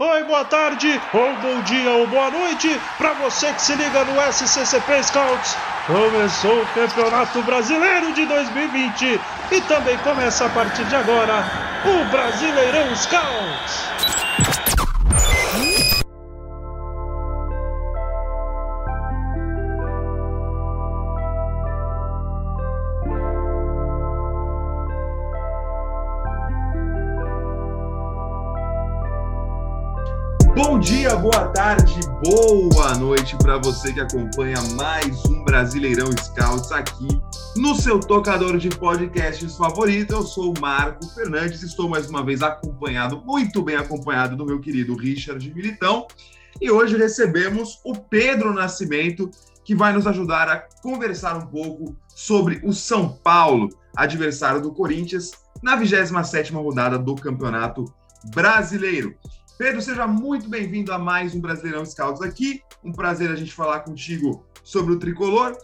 Oi, boa tarde, ou bom dia, ou boa noite, para você que se liga no SCCP Scouts. Começou o Campeonato Brasileiro de 2020 e também começa a partir de agora o Brasileirão Scouts. Bom dia, boa tarde, boa noite para você que acompanha mais um Brasileirão Scouts aqui no seu tocador de podcasts favorito. Eu sou o Marco Fernandes, estou mais uma vez acompanhado, muito bem acompanhado do meu querido Richard Militão. E hoje recebemos o Pedro Nascimento, que vai nos ajudar a conversar um pouco sobre o São Paulo, adversário do Corinthians, na 27ª rodada do Campeonato Brasileiro. Pedro, seja muito bem-vindo a mais um Brasileirão Scouts aqui. Um prazer a gente falar contigo sobre o Tricolor.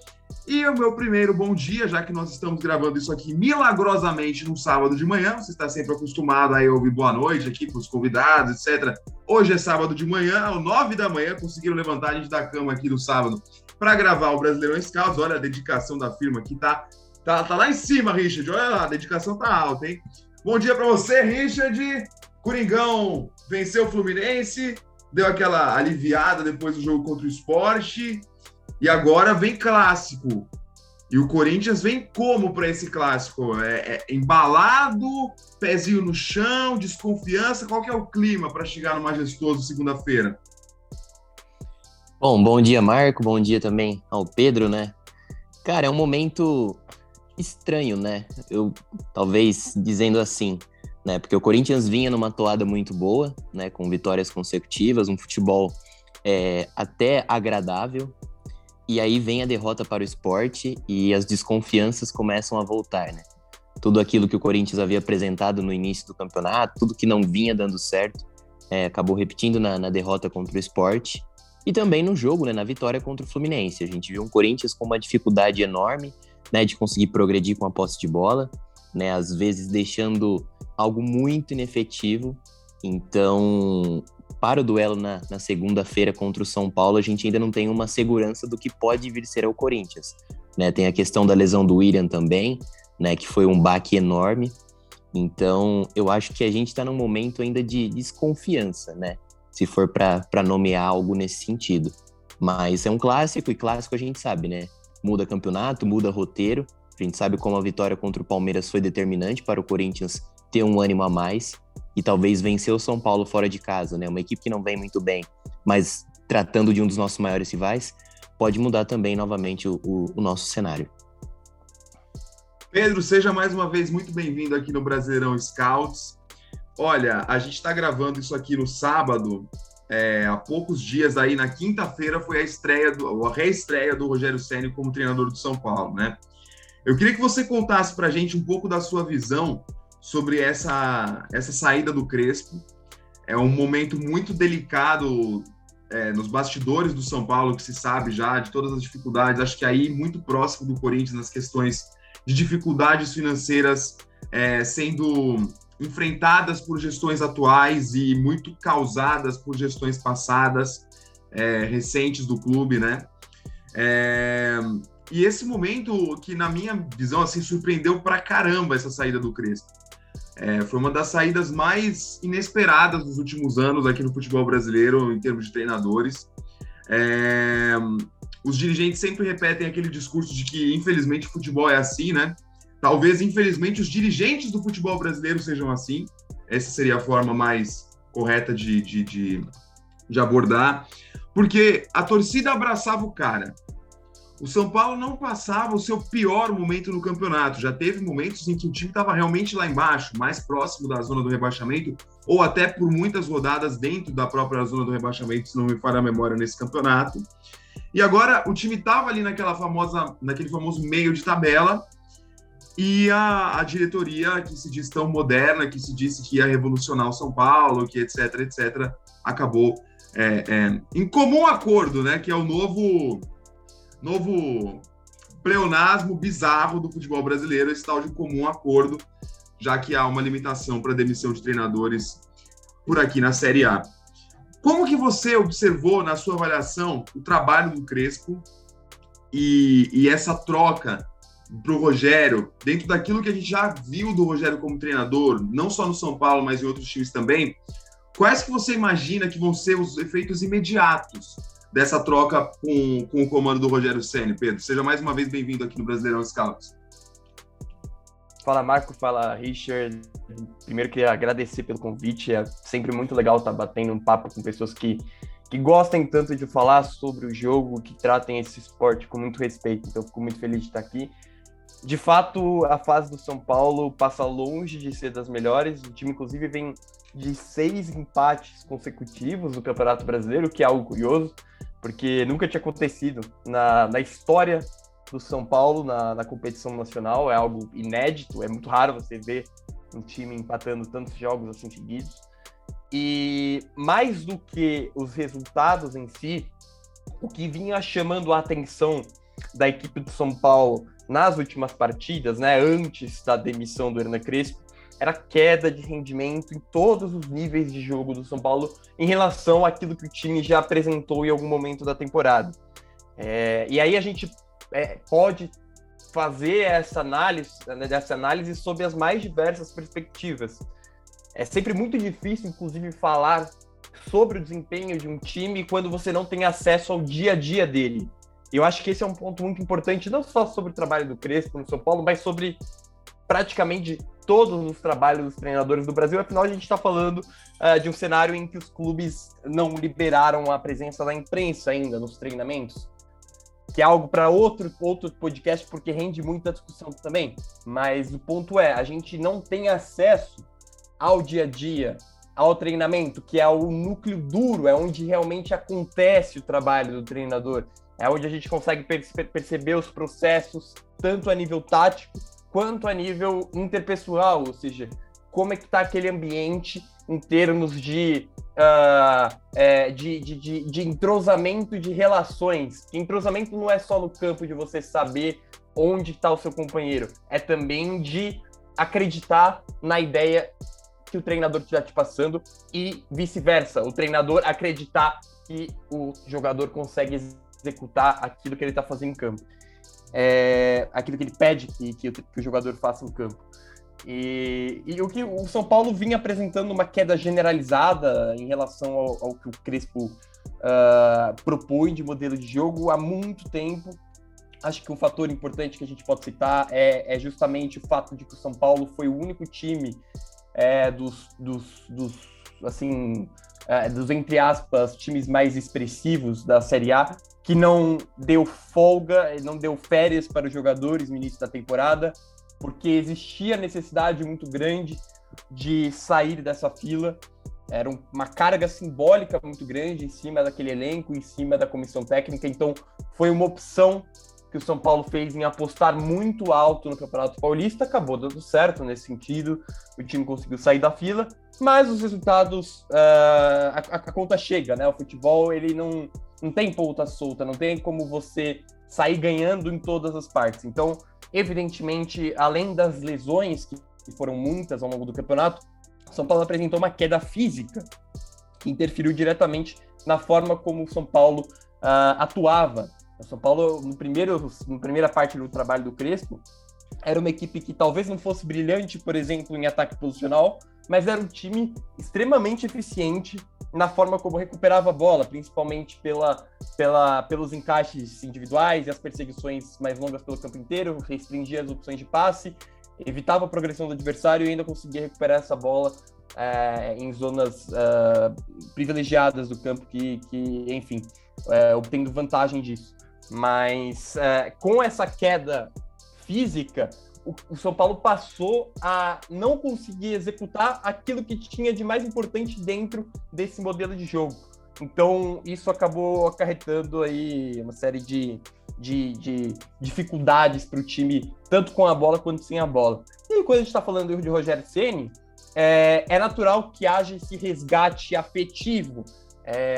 E o meu primeiro bom dia, já que nós estamos gravando isso aqui milagrosamente num sábado de manhã. Você está sempre acostumado a ouvir boa noite aqui para os convidados, etc. Hoje é sábado de manhã, às 9 da manhã, conseguiram levantar a gente da cama aqui no sábado para gravar o Brasileirão Scouts. Olha a dedicação da firma aqui, tá lá em cima, Richard. Olha lá, a dedicação tá alta, hein? Bom dia para você, Richard. Coringão venceu o Fluminense, deu aquela aliviada depois do jogo contra o Sport, e agora vem clássico. E o Corinthians vem como para esse clássico? É embalado, pezinho no chão, desconfiança? Qual que é o clima para chegar no majestoso segunda-feira? Bom dia, Marco. Bom dia também ao Pedro, né? Cara, é um momento estranho, né? Eu talvez dizendo assim... Porque o Corinthians vinha numa toada muito boa, né, com vitórias consecutivas, um futebol até agradável, e aí vem a derrota para o Sport e as desconfianças começam a voltar. Né? Tudo aquilo que o Corinthians havia apresentado no início do campeonato, tudo que não vinha dando certo, acabou repetindo na derrota contra o Sport e também no jogo, né, na vitória contra o Fluminense. A gente viu um Corinthians com uma dificuldade enorme, né, de conseguir progredir com a posse de bola, né, às vezes deixando algo muito inefetivo. Então, para o duelo na segunda-feira contra o São Paulo, a gente ainda não tem uma segurança do que pode vir ser ao Corinthians. Né? Tem a questão da lesão do William também, né, que foi um baque enorme. Então, eu acho que a gente está num momento ainda de desconfiança, né? Se for para nomear algo nesse sentido. Mas é um clássico, e clássico a gente sabe, né? Muda campeonato, muda roteiro. A gente sabe como a vitória contra o Palmeiras foi determinante para o Corinthians ter um ânimo a mais e talvez vencer o São Paulo fora de casa, né? Uma equipe que não vem muito bem, mas tratando de um dos nossos maiores rivais, pode mudar também novamente o nosso cenário. Pedro, seja mais uma vez muito bem-vindo aqui no Brasileirão Scouts. Olha, a gente está gravando isso aqui no sábado, há poucos dias aí, na quinta-feira foi a reestreia do Rogério Ceni como treinador do São Paulo, né? Eu queria que você contasse para a gente um pouco da sua visão sobre essa saída do Crespo. É um momento muito delicado nos bastidores do São Paulo, que se sabe já de todas as dificuldades. Acho que aí muito próximo do Corinthians nas questões de dificuldades financeiras sendo enfrentadas por gestões atuais e muito causadas por gestões passadas, recentes do clube, né? E esse momento que, na minha visão, assim, surpreendeu pra caramba essa saída do Crespo. Foi uma das saídas mais inesperadas dos últimos anos aqui no futebol brasileiro, em termos de treinadores. Os dirigentes sempre repetem aquele discurso de que, infelizmente, o futebol é assim, né? Talvez, infelizmente, os dirigentes do futebol brasileiro sejam assim. Essa seria a forma mais correta de abordar. Porque a torcida abraçava o cara. O São Paulo não passava o seu pior momento no campeonato. Já teve momentos em que o time estava realmente lá embaixo, mais próximo da zona do rebaixamento, ou até por muitas rodadas dentro da própria zona do rebaixamento, se não me falha a memória, nesse campeonato. E agora o time estava ali naquele famoso meio de tabela, e a diretoria, que se diz tão moderna, que se disse que ia revolucionar o São Paulo, que etc, etc, acabou em comum acordo, né, que é o novo pleonasmo bizarro do futebol brasileiro, esse tal de comum acordo, já que há uma limitação para demissão de treinadores por aqui na Série A. Como que você observou na sua avaliação o trabalho do Crespo e essa troca para o Rogério, dentro daquilo que a gente já viu do Rogério como treinador, não só no São Paulo, mas em outros times também? Quais que você imagina que vão ser os efeitos imediatos dessa troca com o comando do Rogério Ceni, Pedro? Seja mais uma vez bem-vindo aqui no Brasileirão Scouts. Fala, Marco. Fala, Richard. Primeiro, queria agradecer pelo convite. É sempre muito legal estar batendo um papo com pessoas que gostem tanto de falar sobre o jogo, que tratem esse esporte com muito respeito. Então, fico muito feliz de estar aqui. De fato, a fase do São Paulo passa longe de ser das melhores. O time, inclusive, vem de 6 empates consecutivos no Campeonato Brasileiro, que é algo curioso, porque nunca tinha acontecido na história do São Paulo na competição nacional. É algo inédito, é muito raro você ver um time empatando tantos jogos assim seguidos. E mais do que os resultados em si, o que vinha chamando a atenção da equipe do São Paulo nas últimas partidas, né, antes da demissão do Hernan Crespo, era queda de rendimento em todos os níveis de jogo do São Paulo em relação àquilo que o time já apresentou em algum momento da temporada. E aí a gente pode fazer essa análise sob as mais diversas perspectivas. É sempre muito difícil, inclusive, falar sobre o desempenho de um time quando você não tem acesso ao dia a dia dele. Eu acho que esse é um ponto muito importante, não só sobre o trabalho do Crespo no São Paulo, mas sobre praticamente todos os trabalhos dos treinadores do Brasil. Afinal, a gente está falando de um cenário em que os clubes não liberaram a presença da imprensa ainda nos treinamentos, que é algo para outro podcast, porque rende muita discussão também. Mas o ponto é, a gente não tem acesso ao dia a dia, ao treinamento, que é o núcleo duro, é onde realmente acontece o trabalho do treinador. É onde a gente consegue perceber os processos, tanto a nível tático quanto a nível interpessoal, ou seja, como é que está aquele ambiente em termos de entrosamento de relações. Entrosamento não é só no campo de você saber onde está o seu companheiro, é também de acreditar na ideia que o treinador está te passando e vice-versa, o treinador acreditar que o jogador consegue executar aquilo que ele está fazendo em campo. Aquilo que ele pede que o jogador faça no campo. E o que o São Paulo vinha apresentando uma queda generalizada em relação ao que o Crespo propõe de modelo de jogo há muito tempo. Acho que um fator importante que a gente pode citar é justamente o fato de que o São Paulo foi o único time dos, entre aspas, times mais expressivos da Série A, que não deu folga, não deu férias para os jogadores no início da temporada, porque existia necessidade muito grande de sair dessa fila. Era uma carga simbólica muito grande em cima daquele elenco, em cima da comissão técnica. Então, foi uma opção que o São Paulo fez em apostar muito alto no Campeonato Paulista. Acabou dando certo nesse sentido, o time conseguiu sair da fila, mas os resultados, a conta chega, né? O futebol, ele não tem ponta solta, não tem como você sair ganhando em todas as partes. Então, evidentemente, além das lesões, que foram muitas ao longo do campeonato, São Paulo apresentou uma queda física que interferiu diretamente na forma como o São Paulo atuava. O São Paulo, na primeira parte do trabalho do Crespo, era uma equipe que talvez não fosse brilhante, por exemplo, em ataque posicional, mas era um time extremamente eficiente na forma como recuperava a bola, principalmente pelos encaixes individuais e as perseguições mais longas pelo campo inteiro, restringia as opções de passe, evitava a progressão do adversário e ainda conseguia recuperar essa bola em zonas privilegiadas do campo, que obtendo vantagem disso. Mas com essa queda física, o São Paulo passou a não conseguir executar aquilo que tinha de mais importante dentro desse modelo de jogo. Então, isso acabou acarretando aí uma série de dificuldades para o time, tanto com a bola quanto sem a bola. E quando a gente está falando de Rogério Ceni, é natural que haja esse resgate afetivo.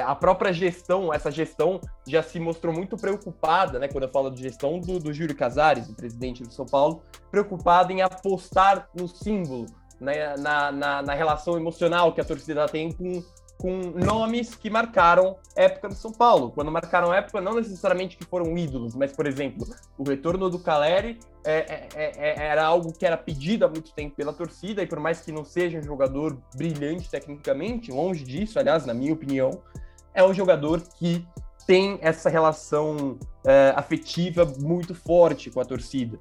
A própria gestão, essa gestão já se mostrou muito preocupada, né, quando eu falo de gestão do Júlio Casares, o presidente do São Paulo, preocupada em apostar no símbolo, né, na relação emocional que a torcida tem com com nomes que marcaram época do São Paulo. Quando marcaram época, não necessariamente que foram ídolos, mas, por exemplo, o retorno do Caleri era algo que era pedido há muito tempo pela torcida, e por mais que não seja um jogador brilhante tecnicamente, longe disso, aliás, na minha opinião, é um jogador que tem essa relação afetiva muito forte com a torcida.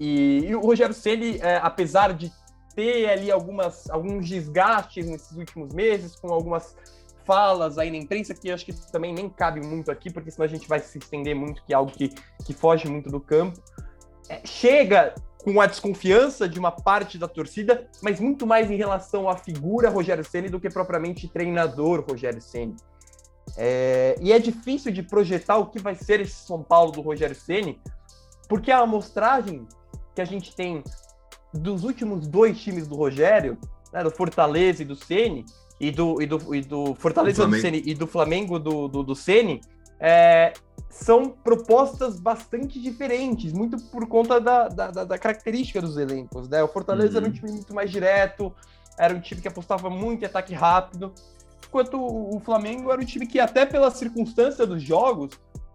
E o Rogério Ceni, apesar de ter ali alguns desgastes nesses últimos meses, com algumas falas aí na imprensa, que acho que também nem cabe muito aqui, porque senão a gente vai se estender muito, que é algo que foge muito do campo. Chega com a desconfiança de uma parte da torcida, mas muito mais em relação à figura Rogério Ceni do que propriamente treinador Rogério Ceni. E é difícil de projetar o que vai ser esse São Paulo do Rogério Ceni, porque a amostragem que a gente tem dos últimos dois times do Rogério, né, do Fortaleza e do Ceni, e do Fortaleza do Ceni e do Flamengo do Ceni, são propostas bastante diferentes, muito por conta da característica dos elencos, né? O Fortaleza era um time muito mais direto, era um time que apostava muito em ataque rápido, enquanto o Flamengo era um time que, até pela circunstância dos jogos,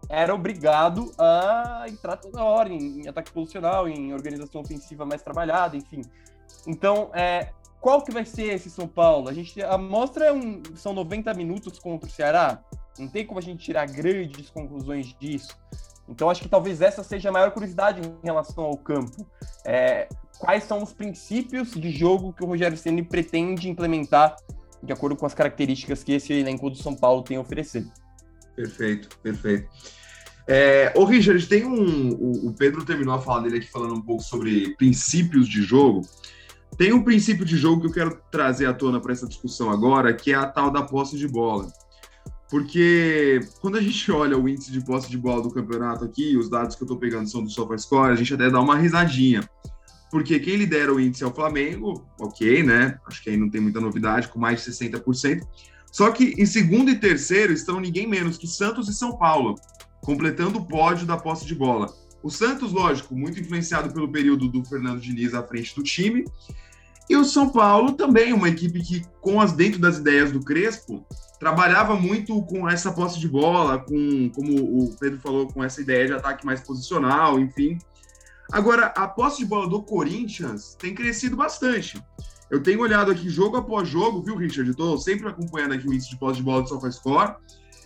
era obrigado a entrar toda hora em ataque posicional, em organização ofensiva mais trabalhada, enfim. Então, qual que vai ser esse São Paulo? A mostra são 90 minutos contra o Ceará. Não tem como a gente tirar grandes conclusões disso. Então, acho que talvez essa seja a maior curiosidade em relação ao campo. Quais são os princípios de jogo que o Rogério Ceni pretende implementar de acordo com as características que esse elenco do São Paulo tem a oferecer? Perfeito. Ô Richard, tem o Pedro terminou a fala dele aqui falando um pouco sobre princípios de jogo. Tem um princípio de jogo que eu quero trazer à tona para essa discussão agora, que é a tal da posse de bola. Porque quando a gente olha o índice de posse de bola do campeonato aqui, os dados que eu estou pegando são do SofaScore, a gente até dá uma risadinha. Porque quem lidera o índice é o Flamengo, ok, né? Acho que aí não tem muita novidade, com mais de 60%. Só que em segundo e terceiro estão ninguém menos que Santos e São Paulo, completando o pódio da posse de bola. O Santos, lógico, muito influenciado pelo período do Fernando Diniz à frente do time. E o São Paulo também, uma equipe que, dentro das ideias do Crespo, trabalhava muito com essa posse de bola, como o Pedro falou, com essa ideia de ataque mais posicional, enfim. Agora, a posse de bola do Corinthians tem crescido bastante. Eu tenho olhado aqui jogo após jogo, viu, Richard? Estou sempre acompanhando aqui o índice de posse de bola do SofaScore.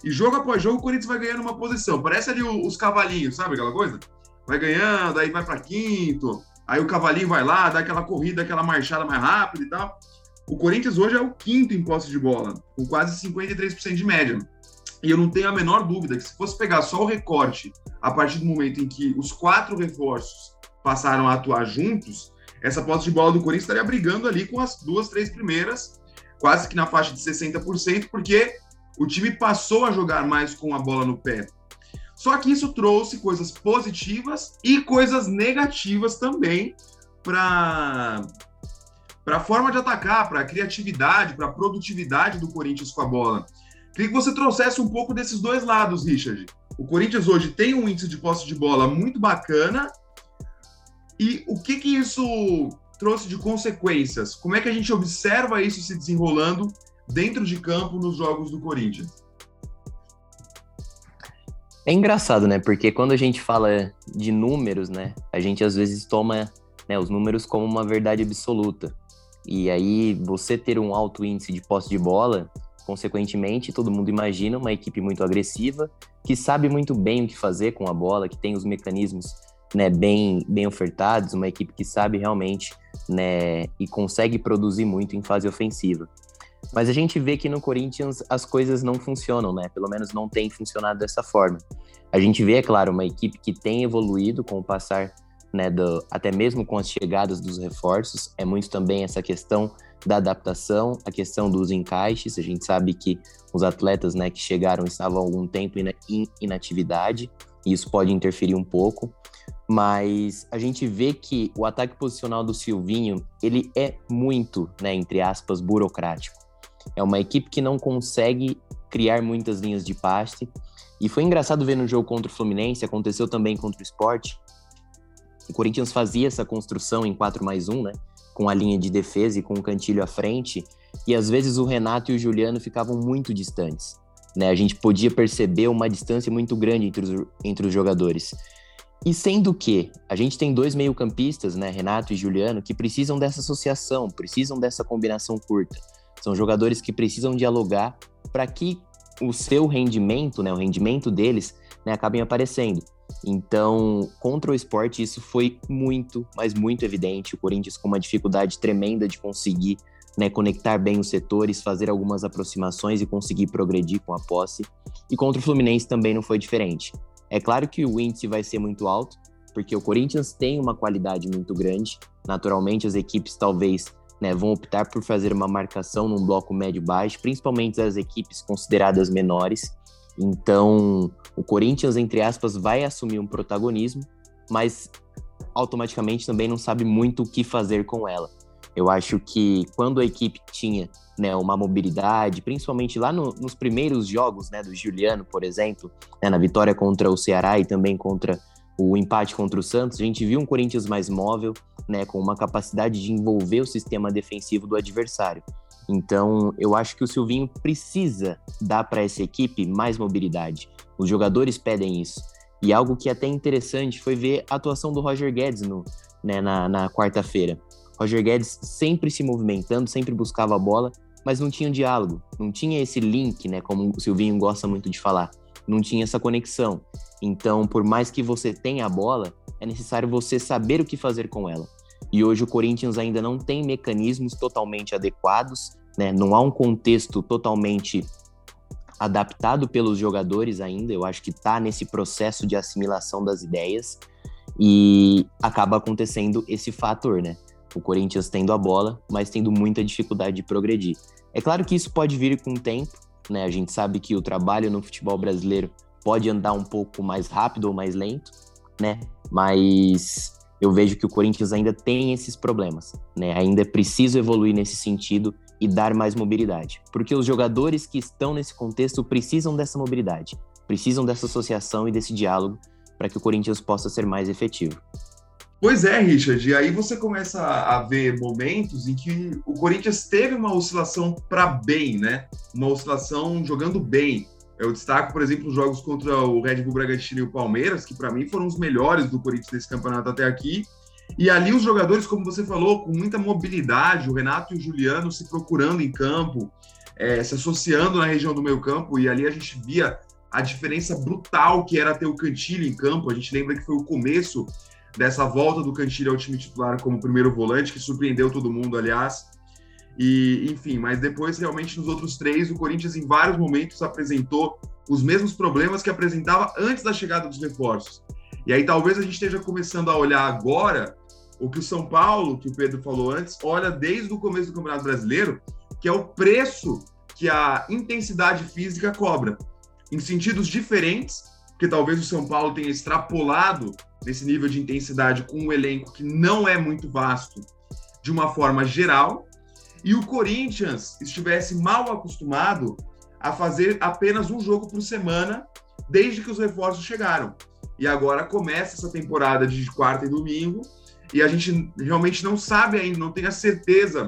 E jogo após jogo, o Corinthians vai ganhando uma posição. Parece ali os cavalinhos, sabe aquela coisa? Vai ganhando, aí vai para quinto, aí o cavalinho vai lá, dá aquela corrida, aquela marchada mais rápida e tal. O Corinthians hoje é o quinto em posse de bola, com quase 53% de média. E eu não tenho a menor dúvida que, se fosse pegar só o recorte, a partir do momento em que os quatro reforços passaram a atuar juntos, essa posse de bola do Corinthians estaria brigando ali com as duas, três primeiras, quase que na faixa de 60%, porque o time passou a jogar mais com a bola no pé. Só que isso trouxe coisas positivas e coisas negativas também para a forma de atacar, para a criatividade, para a produtividade do Corinthians com a bola. Queria que você trouxesse um pouco desses dois lados, Richard. O Corinthians hoje tem um índice de posse de bola muito bacana, e o que isso trouxe de consequências? Como é que a gente observa isso se desenrolando dentro de campo nos jogos do Corinthians? É engraçado, né? Porque quando a gente fala de números, né? A gente às vezes toma, né, os números como uma verdade absoluta. E aí você ter um alto índice de posse de bola, consequentemente, todo mundo imagina uma equipe muito agressiva, que sabe muito bem o que fazer com a bola, que tem os mecanismos, né, bem ofertados, uma equipe que sabe realmente, né, e consegue produzir muito em fase ofensiva. Mas a gente vê que no Corinthians as coisas não funcionam, né? Pelo menos não tem funcionado dessa forma. A gente vê, é claro, uma equipe que tem evoluído com o passar, né, até mesmo com as chegadas dos reforços. É muito também essa questão da adaptação, a questão dos encaixes. A gente sabe que os atletas, né, que chegaram estavam há algum tempo em inatividade, e isso pode interferir um pouco. Mas a gente vê que o ataque posicional do Sylvinho, ele é muito, né, entre aspas, burocrático. É uma equipe que não consegue criar muitas linhas de passe. E foi engraçado ver no jogo contra o Fluminense, aconteceu também contra o Sport. O Corinthians fazia essa construção em 4+1, né? com a linha de defesa e com o Cantillo à frente, e às vezes o Renato e o Juliano ficavam muito distantes, né? A gente podia perceber uma distância muito grande entre os jogadores. E sendo que a gente tem dois meio-campistas, né, Renato e Juliano, que precisam dessa associação, precisam dessa combinação curta. São jogadores que precisam dialogar para que o seu rendimento, né, o rendimento deles, né, acabem aparecendo. Então, contra o Sport, isso foi muito, mas muito evidente. O Corinthians com uma dificuldade tremenda de conseguir, né, conectar bem os setores, fazer algumas aproximações e conseguir progredir com a posse. E contra o Fluminense também não foi diferente. É claro que o índice vai ser muito alto, porque o Corinthians tem uma qualidade muito grande. Naturalmente, as equipes talvez, né, vão optar por fazer uma marcação num bloco médio-baixo, principalmente as equipes consideradas menores. Então, o Corinthians, entre aspas, vai assumir um protagonismo, mas automaticamente também não sabe muito o que fazer com ela. Eu acho que quando a equipe tinha, né, uma mobilidade, principalmente lá nos primeiros jogos, né, do Juliano, por exemplo, né, na vitória contra o Ceará e também contra o empate contra o Santos, a gente viu um Corinthians mais móvel, né, com uma capacidade de envolver o sistema defensivo do adversário. Então, eu acho que o Sylvinho precisa dar para essa equipe mais mobilidade. Os jogadores pedem isso. E algo que é até interessante foi ver a atuação do Roger Guedes na quarta-feira. Roger Guedes sempre se movimentando, sempre buscava a bola, mas não tinha diálogo, não tinha esse link, né, como o Sylvinho gosta muito de falar, não tinha essa conexão. Então, por mais que você tenha a bola, é necessário você saber o que fazer com ela. E hoje o Corinthians ainda não tem mecanismos totalmente adequados, né, não há um contexto totalmente adaptado pelos jogadores ainda, eu acho que está nesse processo de assimilação das ideias e acaba acontecendo esse fator, né? O Corinthians tendo a bola, mas tendo muita dificuldade de progredir. É claro que isso pode vir com o tempo, né? A gente sabe que o trabalho no futebol brasileiro pode andar um pouco mais rápido ou mais lento, né? Mas eu vejo que o Corinthians ainda tem esses problemas, né? Ainda é preciso evoluir nesse sentido e dar mais mobilidade, porque os jogadores que estão nesse contexto precisam dessa mobilidade, precisam dessa associação e desse diálogo para que o Corinthians possa ser mais efetivo. Pois é, Richard, e aí você começa a ver momentos em que o Corinthians teve uma oscilação para bem, né? Uma oscilação jogando bem. Eu destaco, por exemplo, os jogos contra o Red Bull Bragantino e o Palmeiras, que para mim foram os melhores do Corinthians nesse campeonato até aqui. E ali os jogadores, como você falou, com muita mobilidade, o Renato e o Juliano se procurando em campo, se associando na região do meio-campo, e ali a gente via a diferença brutal que era ter o Cantillo em campo. A gente lembra que foi o começo dessa volta do Cantillo ao time titular como primeiro volante, que surpreendeu todo mundo, aliás. E, enfim, mas depois, realmente, nos outros três, o Corinthians, em vários momentos, apresentou os mesmos problemas que apresentava antes da chegada dos reforços. E aí, talvez, a gente esteja começando a olhar agora o que o São Paulo, que o Pedro falou antes, olha desde o começo do Campeonato Brasileiro, que é o preço que a intensidade física cobra, em sentidos diferentes, porque talvez o São Paulo tenha extrapolado nesse nível de intensidade com um elenco que não é muito vasto de uma forma geral, e o Corinthians estivesse mal acostumado a fazer apenas um jogo por semana desde que os reforços chegaram. E agora começa essa temporada de quarta e domingo, e a gente realmente não sabe ainda, não tem a certeza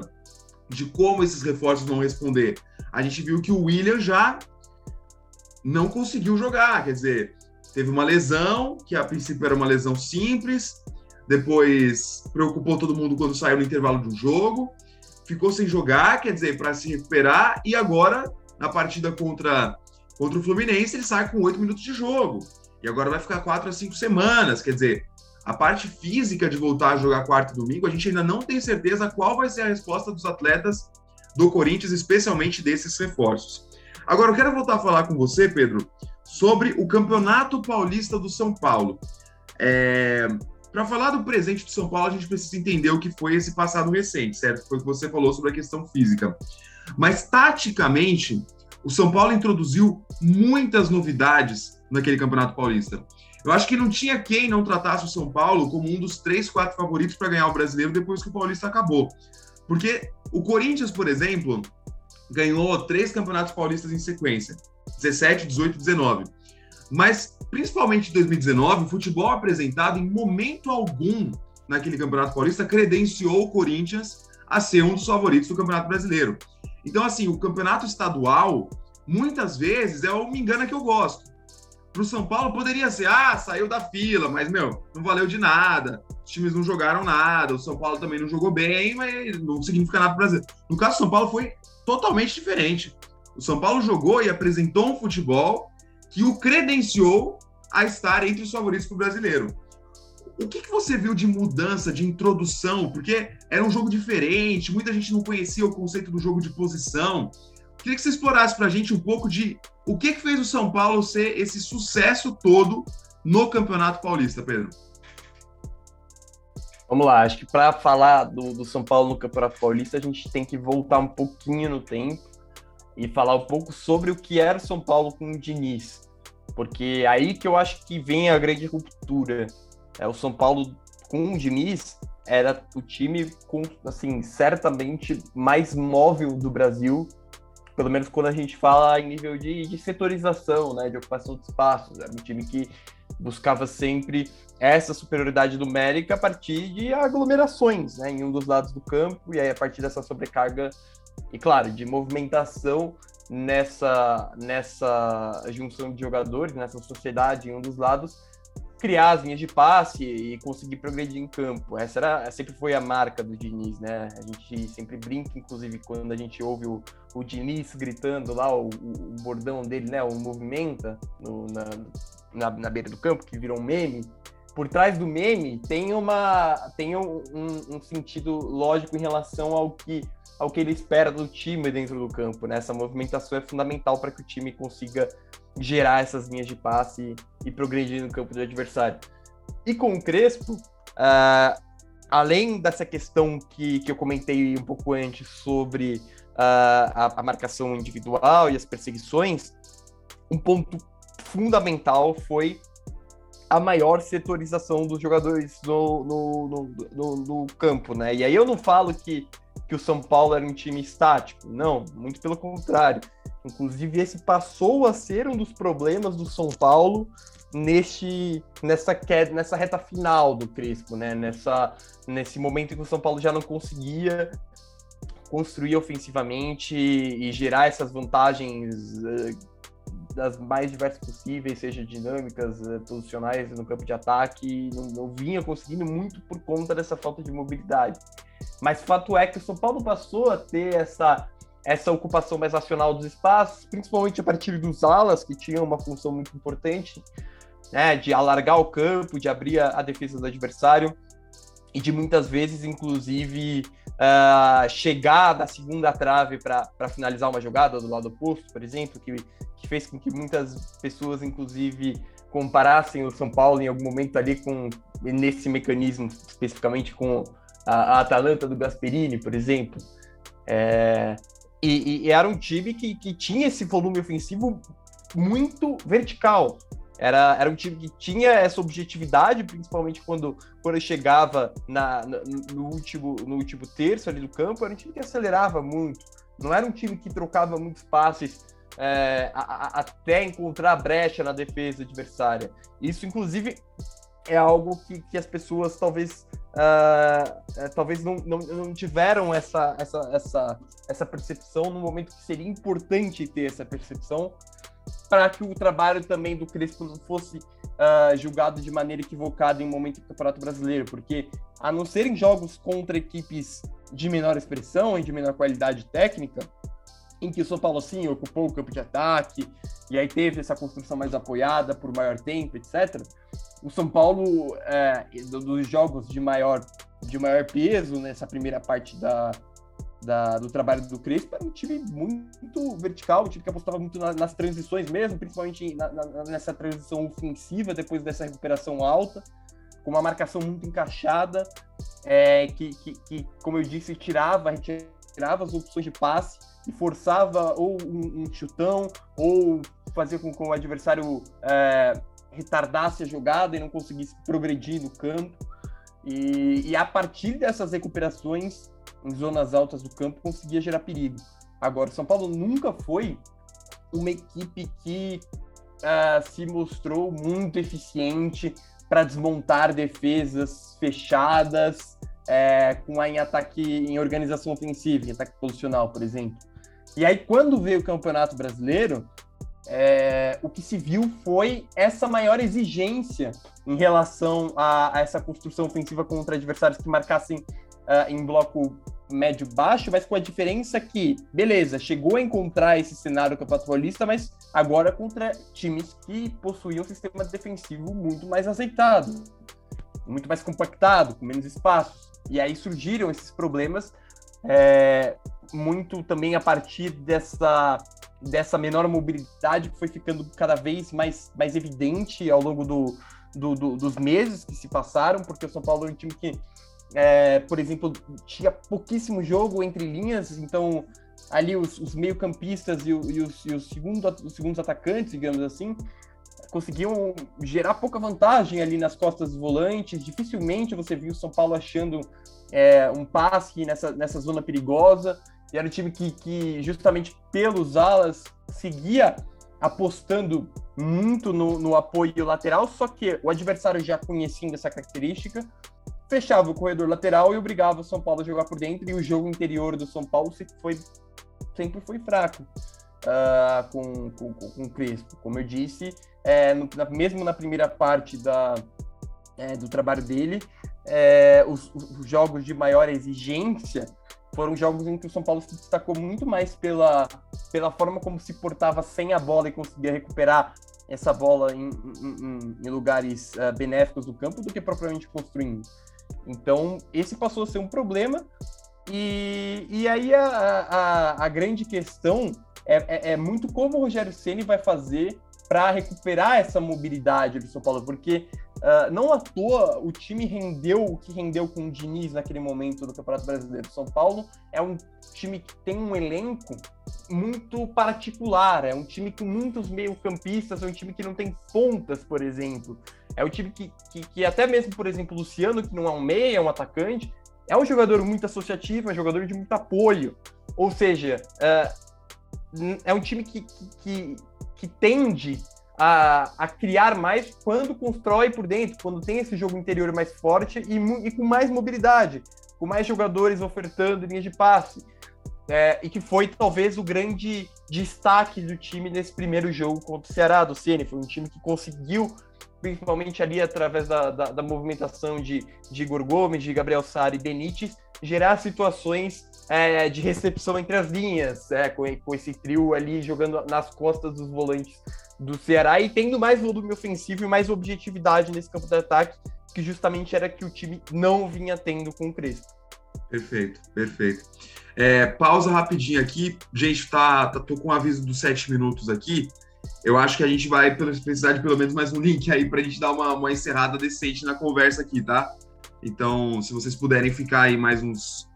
de como esses reforços vão responder. A gente viu que o William já não conseguiu jogar, quer dizer, teve uma lesão, que a princípio era uma lesão simples, depois preocupou todo mundo quando saiu no intervalo de um jogo, ficou sem jogar, quer dizer, para se recuperar, e agora, na partida contra o Fluminense, ele sai com 8 minutos de jogo, e agora vai ficar 4 a 5 semanas, quer dizer, a parte física de voltar a jogar quarta e domingo, a gente ainda não tem certeza qual vai ser a resposta dos atletas do Corinthians, especialmente desses reforços. Agora, eu quero voltar a falar com você, Pedro, sobre o Campeonato Paulista do São Paulo. Para falar do presente do São Paulo, a gente precisa entender o que foi esse passado recente, certo? Foi o que você falou sobre a questão física. Mas, taticamente, o São Paulo introduziu muitas novidades naquele Campeonato Paulista. Eu acho que não tinha quem não tratasse o São Paulo como um dos 3, 4 favoritos para ganhar o Brasileiro depois que o Paulista acabou. Porque o Corinthians, por exemplo, ganhou 3 Campeonatos Paulistas em sequência. 17, 18, 19. Mas, principalmente em 2019, o futebol apresentado em momento algum naquele Campeonato Paulista, credenciou o Corinthians a ser um dos favoritos do Campeonato Brasileiro. Então, assim, o Campeonato Estadual, muitas vezes, é o me engana que eu gosto. Para o São Paulo poderia ser, saiu da fila, mas, não valeu de nada, os times não jogaram nada, o São Paulo também não jogou bem, mas não significa nada para o Brasileiro. No caso do São Paulo, foi totalmente diferente. O São Paulo jogou e apresentou um futebol que o credenciou a estar entre os favoritos para o Brasileiro. O que você viu de mudança, de introdução? Porque era um jogo diferente, muita gente não conhecia o conceito do jogo de posição. Queria que você explorasse para a gente um pouco de o que fez o São Paulo ser esse sucesso todo no Campeonato Paulista, Pedro. Vamos lá, acho que para falar do São Paulo no Campeonato Paulista, a gente tem que voltar um pouquinho no tempo e falar um pouco sobre o que era o São Paulo com o Diniz. Porque aí que eu acho que vem a grande ruptura. O São Paulo com o Diniz era o time com, assim, certamente mais móvel do Brasil, pelo menos quando a gente fala em nível de setorização, né, de ocupação de espaços. Era um time que buscava sempre essa superioridade numérica a partir de aglomerações, né, em um dos lados do campo, e aí a partir dessa sobrecarga, e claro, de movimentação nessa junção de jogadores, nessa sociedade em um dos lados, criar as linhas de passe e conseguir progredir em campo. Sempre foi a marca do Diniz, né? A gente sempre brinca, inclusive, quando a gente ouve o Diniz gritando lá, o bordão dele, né? O movimenta na beira do campo, que virou um meme. Por trás do meme tem um sentido lógico em relação ao que ele espera do time dentro do campo, né? Essa movimentação é fundamental para que o time consiga gerar essas linhas de passe e progredir no campo do adversário. E com o Crespo, além dessa questão que eu comentei um pouco antes sobre a marcação individual e as perseguições, um ponto fundamental foi a maior setorização dos jogadores no campo, né? E aí eu não falo que o São Paulo era um time estático, não, muito pelo contrário. Inclusive, esse passou a ser um dos problemas do São Paulo nessa reta final do Crespo, né? Nesse momento em que o São Paulo já não conseguia construir ofensivamente e gerar essas vantagens das mais diversas possíveis, seja dinâmicas, posicionais no campo de ataque, não vinha conseguindo muito por conta dessa falta de mobilidade. Mas fato é que o São Paulo passou a ter essa ocupação mais racional dos espaços, principalmente a partir dos alas, que tinham uma função muito importante, né, de alargar o campo, de abrir a defesa do adversário e de muitas vezes, inclusive, chegar da segunda trave para finalizar uma jogada do lado oposto, por exemplo, que fez com que muitas pessoas, inclusive, comparassem o São Paulo em algum momento ali nesse mecanismo, especificamente com a Atalanta do Gasperini, por exemplo. E era um time que tinha esse volume ofensivo muito vertical. Era um time que tinha essa objetividade, principalmente quando chegava no último terço ali do campo. Era um time que acelerava muito. Não era um time que trocava muitos passes até encontrar a brecha na defesa adversária. Isso, inclusive, é algo que as pessoas talvez não tiveram essa percepção no momento que seria importante ter essa percepção para que o trabalho também do Crespo não fosse julgado de maneira equivocada em um momento do Campeonato Brasileiro, porque a não ser em jogos contra equipes de menor expressão e de menor qualidade técnica, em que o São Paulo, sim, ocupou o campo de ataque e aí teve essa construção mais apoiada por maior tempo, etc., o São Paulo, dos jogos de maior peso nessa primeira parte do trabalho do Crespo, era um time muito vertical, um time que apostava muito nas transições mesmo, principalmente nessa transição ofensiva, depois dessa recuperação alta, com uma marcação muito encaixada, que, como eu disse, retirava as opções de passe e forçava ou um chutão, ou fazia com que o adversário retardasse a jogada e não conseguisse progredir no campo, e a partir dessas recuperações em zonas altas do campo conseguia gerar perigo. Agora, o São Paulo nunca foi uma equipe que se mostrou muito eficiente para desmontar defesas fechadas, em ataque, em organização ofensiva, em ataque posicional, por exemplo. E aí, quando veio o Campeonato Brasileiro, o que se viu foi essa maior exigência em relação a essa construção ofensiva contra adversários que marcassem em bloco médio-baixo, mas com a diferença que, beleza, chegou a encontrar esse cenário do Campeonato Paulista, mas agora contra times que possuíam um sistema defensivo muito mais aceitado, muito mais compactado, com menos espaços. E aí surgiram esses problemas, muito também a partir dessa menor mobilidade que foi ficando cada vez mais evidente ao longo dos meses que se passaram, porque o São Paulo é um time que, por exemplo, tinha pouquíssimo jogo entre linhas, então ali os meio-campistas e os segundos atacantes, digamos assim, conseguiam gerar pouca vantagem ali nas costas dos volantes. Dificilmente você viu o São Paulo achando um passe nessa zona perigosa. E era um time que justamente pelos alas, seguia apostando muito no apoio lateral, só que o adversário, já conhecendo essa característica, fechava o corredor lateral e obrigava o São Paulo a jogar por dentro, e o jogo interior do São Paulo sempre foi fraco com o Crespo. Como eu disse, mesmo na primeira parte do trabalho dele, os jogos de maior exigência foram jogos em que o São Paulo se destacou muito mais pela forma como se portava sem a bola e conseguia recuperar essa bola em lugares benéficos do campo do que propriamente construindo. Então, esse passou a ser um problema. E aí a grande questão é muito como o Rogério Ceni vai fazer para recuperar essa mobilidade do São Paulo, porque não à toa o time rendeu o que rendeu com o Diniz naquele momento do Campeonato Brasileiro. São Paulo é um time que tem um elenco muito particular, é um time com muitos meio-campistas, é um time que não tem pontas, por exemplo. É um time que até mesmo, por exemplo, o Luciano, que não é um meia, é um atacante, é um jogador muito associativo, é um jogador de muito apoio. Ou seja, é um time que tende a criar mais quando constrói por dentro, quando tem esse jogo interior mais forte e com mais mobilidade, com mais jogadores ofertando linhas de passe, e que foi talvez o grande destaque do time nesse primeiro jogo contra o Ceará, do Ceni. Foi um time que conseguiu, principalmente ali através da movimentação de Igor Gomes, de Gabriel Pereira e Benítez, gerar situações de recepção entre as linhas, com esse trio ali jogando nas costas dos volantes do Ceará e tendo mais volume ofensivo e mais objetividade nesse campo de ataque, que justamente era que o time não vinha tendo com o Crespo. Perfeito. Pausa rapidinho aqui. Gente, tô com um aviso dos 7 minutos aqui. Eu acho que a gente vai precisar de pelo menos mais um link aí pra gente dar uma encerrada decente na conversa aqui, tá? Então, se vocês puderem ficar aí mais uns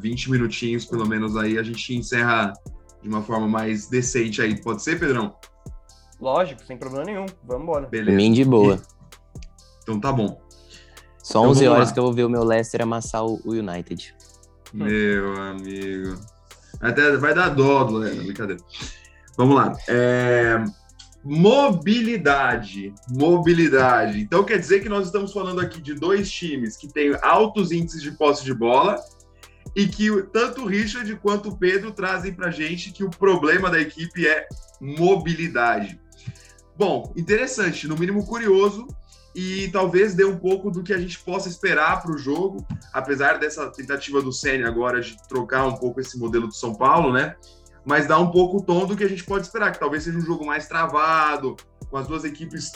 20 minutinhos, pelo menos, aí a gente encerra de uma forma mais decente aí. Pode ser, Pedrão? Lógico, sem problema nenhum. Vamos embora. Beleza. Mim de boa. Então tá bom. Só então, 11 horas lá, que eu vou ver o meu Leicester amassar o United. Meu amigo. Até vai dar dó do Leicester, brincadeira. Vamos lá. Mobilidade. Então quer dizer que nós estamos falando aqui de dois times que têm altos índices de posse de bola e que tanto o Richard quanto o Pedro trazem pra gente que o problema da equipe é mobilidade. Bom, interessante, no mínimo curioso, e talvez dê um pouco do que a gente possa esperar para o jogo, apesar dessa tentativa do Ceni agora de trocar um pouco esse modelo do São Paulo, né? Mas dá um pouco o tom do que a gente pode esperar, que talvez seja um jogo mais travado, com as duas equipes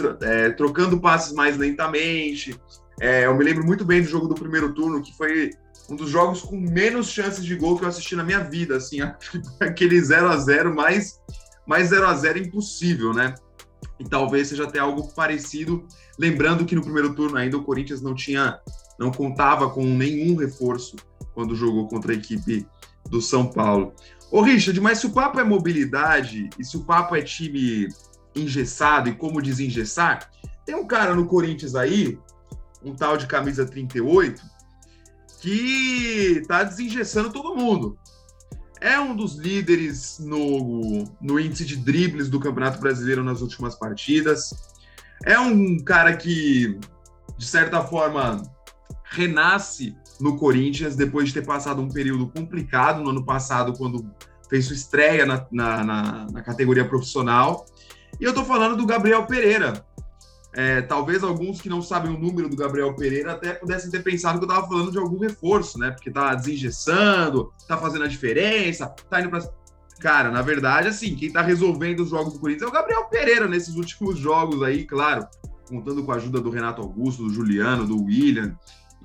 trocando passes mais lentamente. Eu me lembro muito bem do jogo do primeiro turno, que foi um dos jogos com menos chances de gol que eu assisti na minha vida, assim, aquele 0x0 mais 0x0 impossível, né? E talvez seja até algo parecido, lembrando que no primeiro turno ainda o Corinthians não contava com nenhum reforço quando jogou contra a equipe do São Paulo. Ô, Richard, mas se o papo é mobilidade e se o papo é time engessado e como desengessar, tem um cara no Corinthians aí, um tal de camisa 38, que tá desengessando todo mundo. É um dos líderes no índice de dribles do Campeonato Brasileiro nas últimas partidas. É um cara que, de certa forma, renasce no Corinthians depois de ter passado um período complicado no ano passado, quando fez sua estreia na categoria profissional. E eu tô falando do Gabriel Pereira. Talvez alguns que não sabem o número do Gabriel Pereira até pudessem ter pensado que eu tava falando de algum reforço, né? Porque tá desinjeçando, tá fazendo a diferença, tá indo pra... Cara, na verdade, assim, quem tá resolvendo os jogos do Corinthians é o Gabriel Pereira nesses últimos jogos aí, claro, contando com a ajuda do Renato Augusto, do Juliano, do William,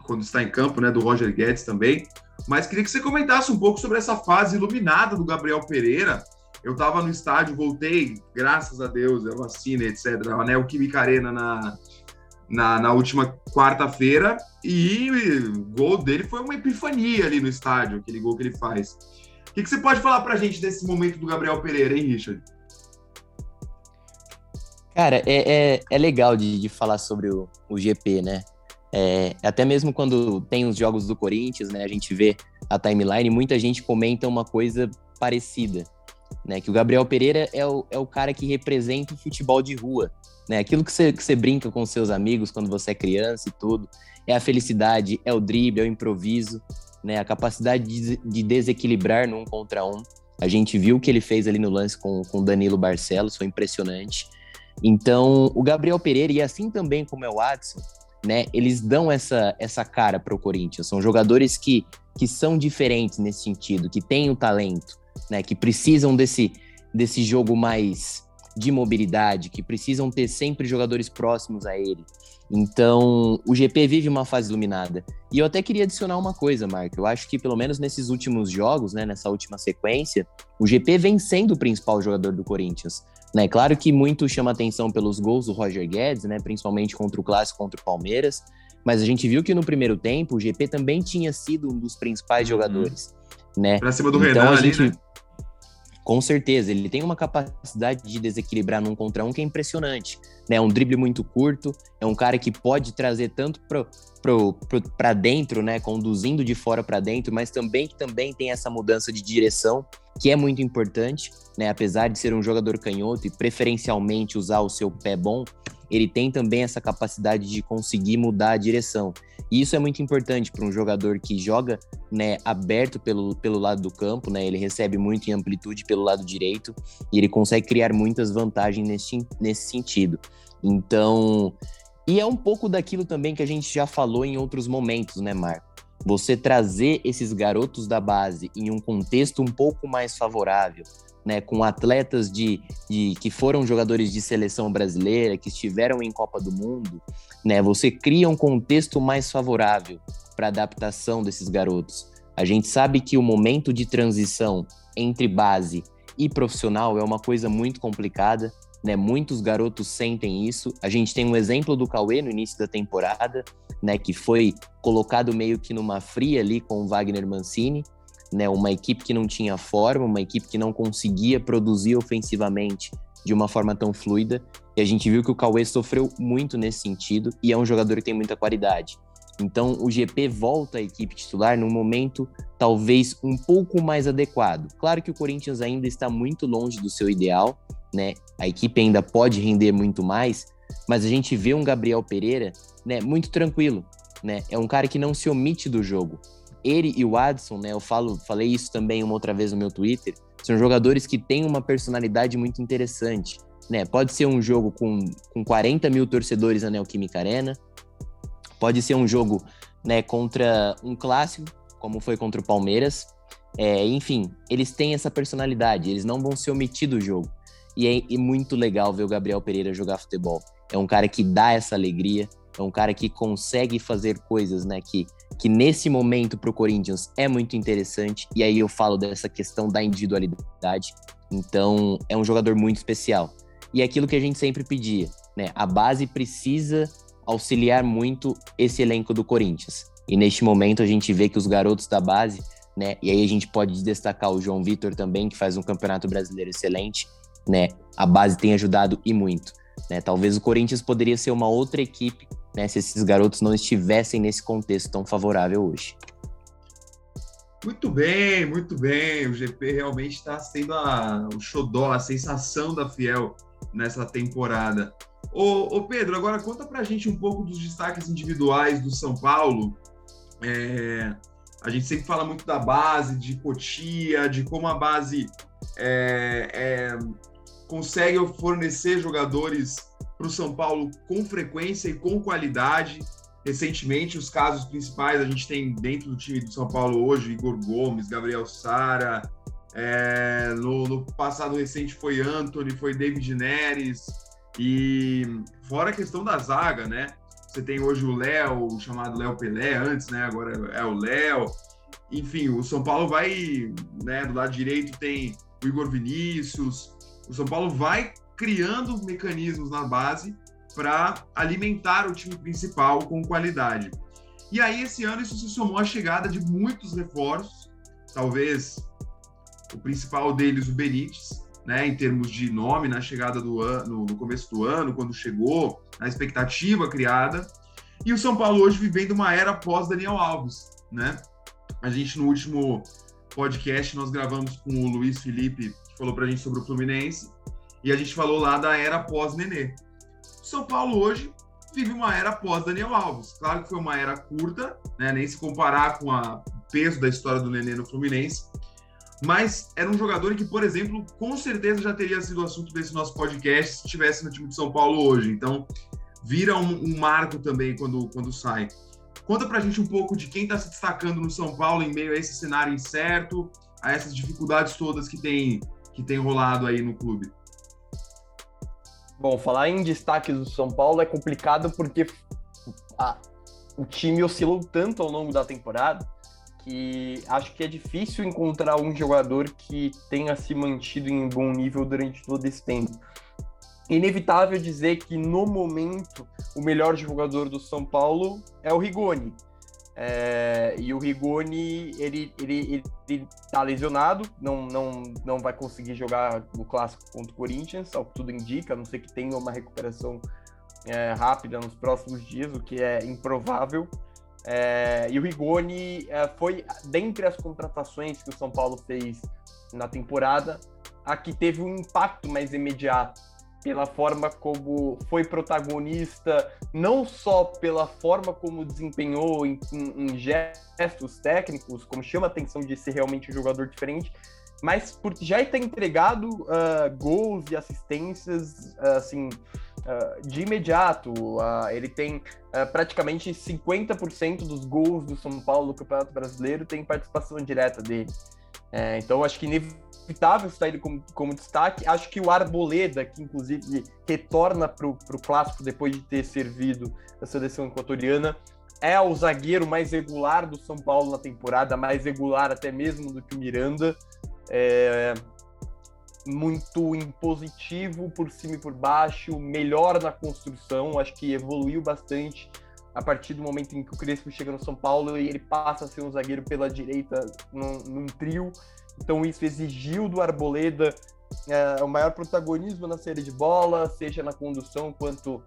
quando está em campo, né, do Roger Guedes também. Mas queria que você comentasse um pouco sobre essa fase iluminada do Gabriel Pereira. Eu estava no estádio, voltei, graças a Deus, a vacina, etc. A Neoquímica Arena na última quarta-feira, e o gol dele foi uma epifania ali no estádio, aquele gol que ele faz. O que você pode falar pra gente desse momento do Gabriel Pereira, hein, Richard? Cara, é legal de falar sobre o GP, né? Até mesmo quando tem os jogos do Corinthians, né, a gente vê a timeline, muita gente comenta uma coisa parecida. Né, que o Gabriel Pereira é o cara que representa o futebol de rua, né? Aquilo que você brinca com seus amigos quando você é criança e tudo, é a felicidade, é o drible, é o improviso, né? A capacidade de desequilibrar no um contra um. A gente viu o que ele fez ali no lance com Danilo Barcelos, foi impressionante. Então, o Gabriel Pereira, e assim também como é o Watson, né, eles dão essa cara para o Corinthians. São jogadores que são diferentes nesse sentido, que têm o talento, né, que precisam desse jogo mais de mobilidade, que precisam ter sempre jogadores próximos a ele. Então, o GP vive uma fase iluminada. E eu até queria adicionar uma coisa, Marco. Eu acho que, pelo menos nesses últimos jogos, né, nessa última sequência, o GP vem sendo o principal jogador do Corinthians. Né? Claro que muito chama atenção pelos gols do Roger Guedes, né, principalmente contra o Clássico, contra o Palmeiras. Mas a gente viu que no primeiro tempo, o GP também tinha sido um dos principais jogadores. Né? Pra cima do Renan ali, né? Com certeza, ele tem uma capacidade de desequilibrar num contra um que é impressionante, né? É um drible muito curto, é um cara que pode trazer tanto para dentro, né? Conduzindo de fora para dentro, mas também tem essa mudança de direção, que é muito importante, né? Apesar de ser um jogador canhoto e preferencialmente usar o seu pé bom, ele tem também essa capacidade de conseguir mudar a direção. E isso é muito importante para um jogador que joga, né, aberto pelo lado do campo, né, ele recebe muito em amplitude pelo lado direito e ele consegue criar muitas vantagens nesse sentido. Então, e é um pouco daquilo também que a gente já falou em outros momentos, né, Marco? Você trazer esses garotos da base em um contexto um pouco mais favorável, né, com atletas que foram jogadores de seleção brasileira, que estiveram em Copa do Mundo, né, você cria um contexto mais favorável para a adaptação desses garotos. A gente sabe que o momento de transição entre base e profissional é uma coisa muito complicada, né, muitos garotos sentem isso. A gente tem um exemplo do Cauê no início da temporada, né, que foi colocado meio que numa fria ali com o Wagner Mancini, né, uma equipe que não tinha forma, uma equipe que não conseguia produzir ofensivamente de uma forma tão fluida, e a gente viu que o Cauê sofreu muito nesse sentido, e é um jogador que tem muita qualidade. Então o GP volta à equipe titular num momento talvez um pouco mais adequado. Claro que o Corinthians ainda está muito longe do seu ideal, né, a equipe ainda pode render muito mais, mas a gente vê um Gabriel Pereira, né, muito tranquilo, né, é um cara que não se omite do jogo. Ele e o Adson, né, eu falei isso também uma outra vez no meu Twitter, são jogadores que têm uma personalidade muito interessante, né? Pode ser um jogo com 40 mil torcedores na Neoquímica Arena, pode ser um jogo, né, contra um clássico, como foi contra o Palmeiras, enfim, eles têm essa personalidade, eles não vão se omitir do jogo, e é muito legal ver o Gabriel Pereira jogar futebol, é um cara que dá essa alegria, é um cara que consegue fazer coisas, né, que nesse momento para o Corinthians é muito interessante, e aí eu falo dessa questão da individualidade. Então é um jogador muito especial. E é aquilo que a gente sempre pedia, né? A base precisa auxiliar muito esse elenco do Corinthians. E neste momento a gente vê que os garotos da base, né? E aí a gente pode destacar o João Vitor também, que faz um Campeonato Brasileiro excelente, né? A base tem ajudado e muito, né? Talvez o Corinthians poderia ser uma outra equipe, né, se esses garotos não estivessem nesse contexto tão favorável hoje. Muito bem, muito bem. O GP realmente está sendo o xodó, a sensação da Fiel nessa temporada. Ô Pedro, agora conta pra gente um pouco dos destaques individuais do São Paulo. A gente sempre fala muito da base, de Cotia, de como a base consegue fornecer jogadores para o São Paulo com frequência e com qualidade. Recentemente, os casos principais a gente tem dentro do time do São Paulo hoje: Igor Gomes, Gabriel Sara, no passado recente foi Anthony, foi David Neres. E fora a questão da zaga, né? Você tem hoje o Léo, chamado Léo Pelé, antes, né? Agora é o Léo. Enfim, o São Paulo vai, né? Do lado direito tem o Igor Vinícius. O São Paulo vai criando mecanismos na base para alimentar o time principal com qualidade. E aí, esse ano, isso se somou à chegada de muitos reforços. Talvez o principal deles, o Benítez. Né, em termos de nome, na chegada do ano, no começo do ano, quando chegou, na expectativa criada. E o São Paulo hoje vivendo uma era pós-Daniel Alves, né? A gente, no último podcast, nós gravamos com o Luiz Felipe, que falou pra gente sobre o Fluminense, e a gente falou lá da era pós-Nenê. O São Paulo hoje vive uma era pós-Daniel Alves. Claro que foi uma era curta, né? Nem se comparar com o peso da história do Nenê no Fluminense, mas era um jogador que, por exemplo, com certeza já teria sido assunto desse nosso podcast se estivesse no time de São Paulo hoje. Então, vira um marco também quando sai. Conta pra gente um pouco de quem está se destacando no São Paulo em meio a esse cenário incerto, a essas dificuldades todas que tem rolado aí no clube. Bom, falar em destaques do São Paulo é complicado porque o time oscilou tanto ao longo da temporada. E acho que é difícil encontrar um jogador que tenha se mantido em um bom nível durante todo esse tempo. Inevitável dizer que, no momento, o melhor jogador do São Paulo é o Rigoni. E o Rigoni, ele tá lesionado, não vai conseguir jogar no Clássico contra o Corinthians, ao que tudo indica, a não ser que tenha uma recuperação rápida nos próximos dias, o que é improvável. E o Rigoni foi, dentre as contratações que o São Paulo fez na temporada, a que teve um impacto mais imediato, pela forma como foi protagonista, não só pela forma como desempenhou em gestos técnicos, como chama a atenção de ser realmente um jogador diferente, mas por já ter entregado gols e assistências assim, de imediato. Ele tem praticamente 50% dos gols do São Paulo no Campeonato Brasileiro tem participação direta dele. Então, acho que inevitável está ele como destaque. Acho que o Arboleda, que inclusive retorna para o Clássico depois de ter servido a seleção equatoriana, é o zagueiro mais regular do São Paulo na temporada, mais regular até mesmo do que o Miranda. Muito impositivo por cima e por baixo, melhor na construção, acho que evoluiu bastante a partir do momento em que o Crespo chega no São Paulo e ele passa a ser um zagueiro pela direita num trio. Então isso exigiu do Arboleda o maior protagonismo na série de bola, seja na condução quanto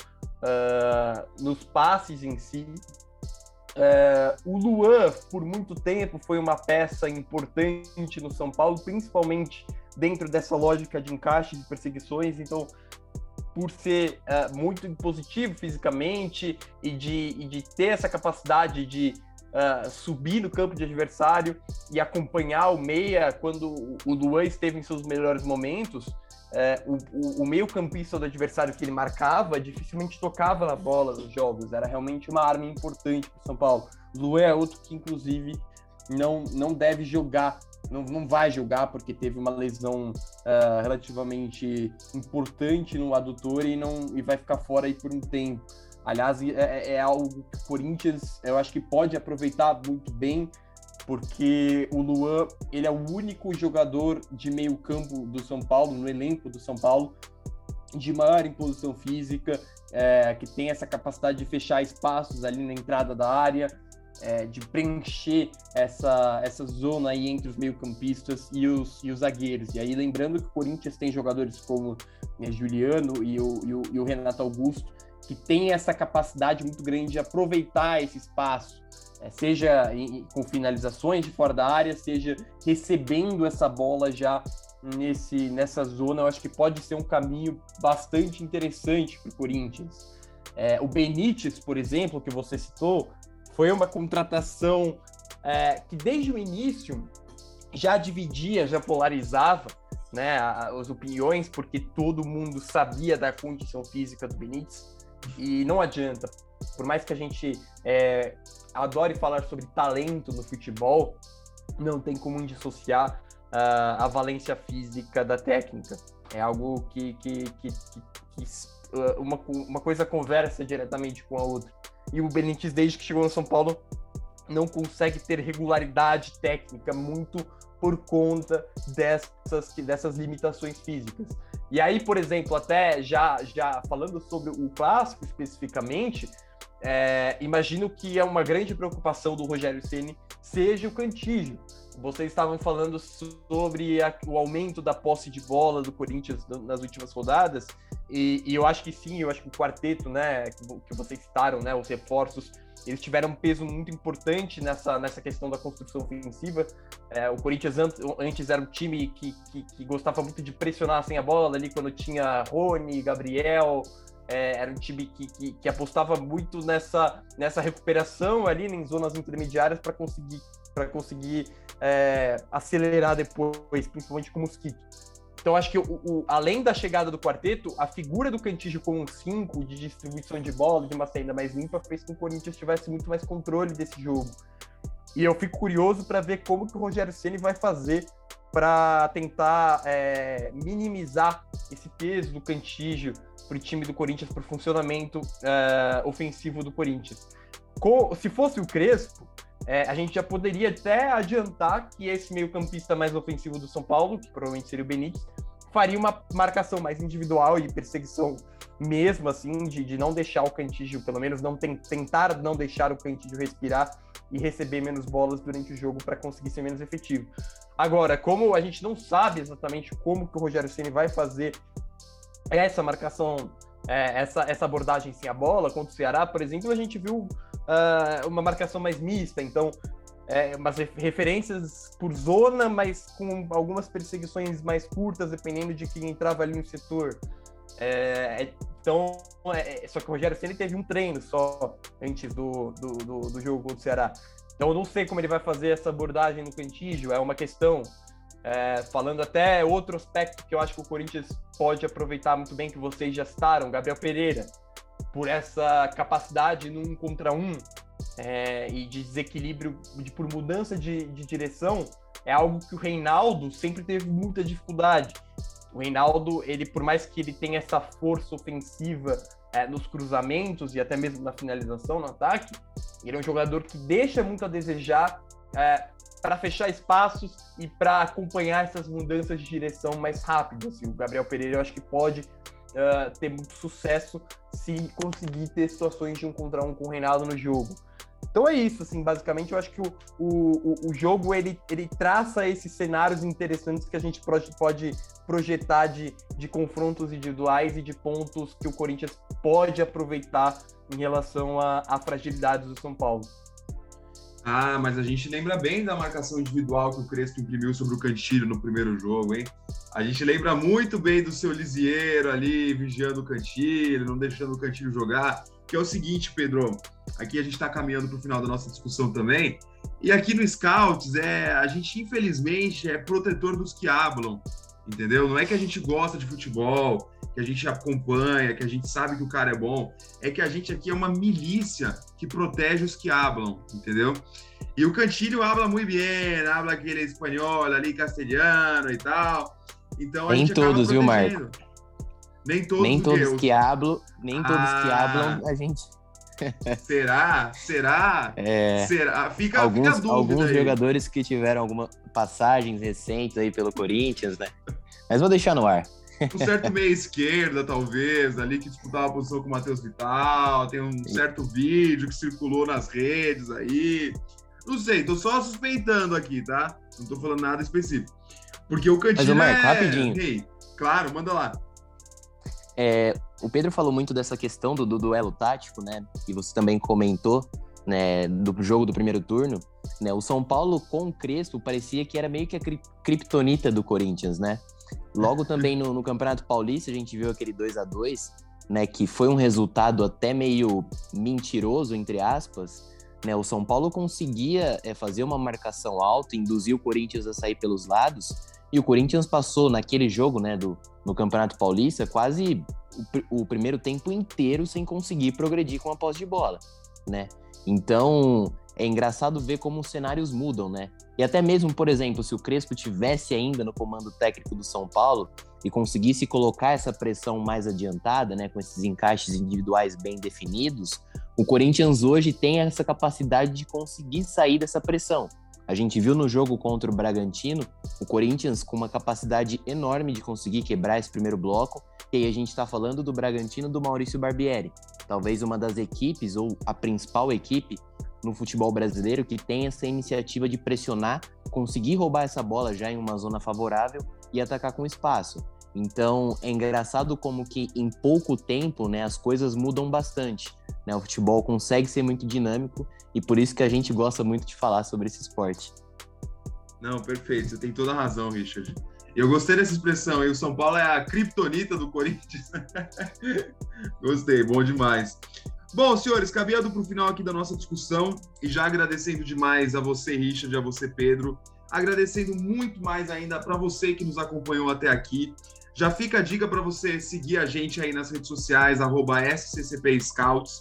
nos passes em si. O Luan, por muito tempo, foi uma peça importante no São Paulo, principalmente dentro dessa lógica de encaixe, de perseguições. Então, por ser muito impositivo fisicamente e de ter essa capacidade de subir no campo de adversário e acompanhar o meia, quando o Luan esteve em seus melhores momentos, o meio-campista do adversário que ele marcava dificilmente tocava na bola nos jogos. Era realmente uma arma importante para o São Paulo. Luan é outro que, inclusive, não deve jogar, não vai jogar, porque teve uma lesão relativamente importante no adutor e vai ficar fora aí por um tempo. Aliás, é algo que o Corinthians, eu acho que pode aproveitar muito bem, porque o Luan, ele é o único jogador de meio campo do São Paulo, no elenco do São Paulo, de maior imposição física, que tem essa capacidade de fechar espaços ali na entrada da área, de preencher essa zona aí entre os meio-campistas e os zagueiros. E aí, lembrando que o Corinthians tem jogadores como Juliano e o Renato Augusto, que tem essa capacidade muito grande de aproveitar esse espaço, seja com finalizações de fora da área, seja recebendo essa bola já nessa zona, eu acho que pode ser um caminho bastante interessante para o Corinthians. O Benítez, por exemplo, que você citou, foi uma contratação que desde o início já dividia, já polarizava, né, as opiniões, porque todo mundo sabia da condição física do Benítez, e não adianta. Por mais que a gente adore falar sobre talento no futebol, não tem como dissociar a valência física da técnica. É algo que uma coisa conversa diretamente com a outra. E o Benítez, desde que chegou no São Paulo, não consegue ter regularidade técnica muito por conta dessas limitações físicas. E aí, por exemplo, até já falando sobre o clássico especificamente, imagino que é uma grande preocupação do Rogério Ceni seja o Cantillo. Vocês estavam falando sobre o aumento da posse de bola do Corinthians nas últimas rodadas, e eu acho que sim, eu acho que o quarteto, né, que vocês citaram, né, os reforços, eles tiveram um peso muito importante nessa questão da construção ofensiva. O Corinthians antes era um time que gostava muito de pressionar sem a bola, ali quando tinha Rony, Gabriel, era um time que apostava muito nessa recuperação ali em zonas intermediárias para conseguir acelerar depois, principalmente com o Mosquito. Então, acho que além da chegada do quarteto, a figura do Cantillo com um 5 de distribuição de bola, de uma saída mais limpa, fez com que o Corinthians tivesse muito mais controle desse jogo. E eu fico curioso para ver como que o Rogério Ceni vai fazer para tentar minimizar esse peso do Cantillo para o time do Corinthians, para o funcionamento ofensivo do Corinthians. Se fosse o Crespo, a gente já poderia até adiantar que esse meio-campista mais ofensivo do São Paulo, que provavelmente seria o Benítez, faria uma marcação mais individual e perseguição mesmo, assim, de não deixar o Cantillo, pelo menos tentar não deixar o Cantillo respirar e receber menos bolas durante o jogo para conseguir ser menos efetivo. Agora, como a gente não sabe exatamente como que o Rogério Ceni vai fazer essa marcação, essa abordagem sem a bola, contra o Ceará, por exemplo, a gente viu uma marcação mais mista, então umas referências por zona, mas com algumas perseguições mais curtas, dependendo de quem entrava ali no setor. Só que o Rogério Ceni teve um treino só antes do jogo contra o Ceará, então eu não sei como ele vai fazer essa abordagem no Cantillo, é uma questão. Falando até outro aspecto que eu acho que o Corinthians pode aproveitar muito bem, que vocês já citaram, Gabriel Pereira, por essa capacidade no 1 contra 1 e de desequilíbrio por mudança de direção, é algo que o Reinaldo sempre teve muita dificuldade. O Reinaldo, ele, por mais que ele tenha essa força ofensiva nos cruzamentos e até mesmo na finalização, no ataque, ele é um jogador que deixa muito a desejar para fechar espaços e para acompanhar essas mudanças de direção mais rápidas. O Gabriel Pereira, eu acho que pode ter muito sucesso se conseguir ter situações de 1 contra 1 com o Reinaldo no jogo. Então é isso, assim, basicamente eu acho que o jogo ele traça esses cenários interessantes que a gente pode projetar de confrontos individuais e de pontos que o Corinthians pode aproveitar em relação a fragilidades do São Paulo. Ah, mas a gente lembra bem da marcação individual que o Crespo imprimiu sobre o Cantillo no primeiro jogo, hein? A gente lembra muito bem do seu Lisieiro ali, vigiando o Cantillo, não deixando o Cantillo jogar, que é o seguinte, Pedro, aqui a gente está caminhando para o final da nossa discussão também, e aqui no Scouts, a gente infelizmente é protetor dos que hablam, entendeu? Não é que a gente gosta de futebol, que a gente acompanha, que a gente sabe que o cara é bom, é que a gente aqui é uma milícia que protege os que hablam, entendeu? E o Cantillo habla muito bem, habla aquele espanhol ali, castelhano e tal. Então a gente acaba protegendo. Nem todos, viu, Marco? Nem todos que hablam, a gente... Será? Fica a dúvida. Alguns aí. Jogadores que tiveram algumas passagens recentes aí pelo Corinthians, né? Mas vou deixar no ar. Um certo meia-esquerda, talvez, ali que disputava a posição com o Matheus Vital, tem um certo vídeo que circulou nas redes aí. Não sei, tô só suspeitando aqui, tá? Não tô falando nada específico. Porque o Cantillo rapidinho. Ei, claro, manda lá. O Pedro falou muito dessa questão do duelo tático, né? E você também comentou. né, do jogo do primeiro turno, né, o São Paulo com o Crespo parecia que era meio que a criptonita do Corinthians, né? Logo também no Campeonato Paulista a gente viu aquele 2-2, né, que foi um resultado até meio mentiroso, entre aspas, né? O São Paulo conseguia fazer uma marcação alta, induzir o Corinthians a sair pelos lados, e o Corinthians passou naquele jogo, né, no Campeonato Paulista, quase o primeiro tempo inteiro sem conseguir progredir com a posse de bola, né? Então é engraçado ver como os cenários mudam, né? E até mesmo, por exemplo, se o Crespo tivesse ainda no comando técnico do São Paulo e conseguisse colocar essa pressão mais adiantada, né, com esses encaixes individuais bem definidos, o Corinthians hoje tem essa capacidade de conseguir sair dessa pressão. A gente viu no jogo contra o Bragantino, o Corinthians com uma capacidade enorme de conseguir quebrar esse primeiro bloco, e aí a gente está falando do Bragantino do Maurício Barbieri, talvez uma das equipes, ou a principal equipe, no futebol brasileiro, que tem essa iniciativa de pressionar, conseguir roubar essa bola já em uma zona favorável e atacar com espaço. Então, é engraçado como que em pouco tempo, né, as coisas mudam bastante, né? O futebol consegue ser muito dinâmico e por isso que a gente gosta muito de falar sobre esse esporte. Não, perfeito. Você tem toda a razão, Richard. Eu gostei dessa expressão. E o São Paulo é a criptonita do Corinthians. Gostei, bom demais. Bom, senhores, caminhando para o final aqui da nossa discussão e já agradecendo demais a você, Richard, a você, Pedro, agradecendo muito mais ainda para você que nos acompanhou até aqui. Já fica a dica para você seguir a gente aí nas redes sociais, @SCCP Scouts.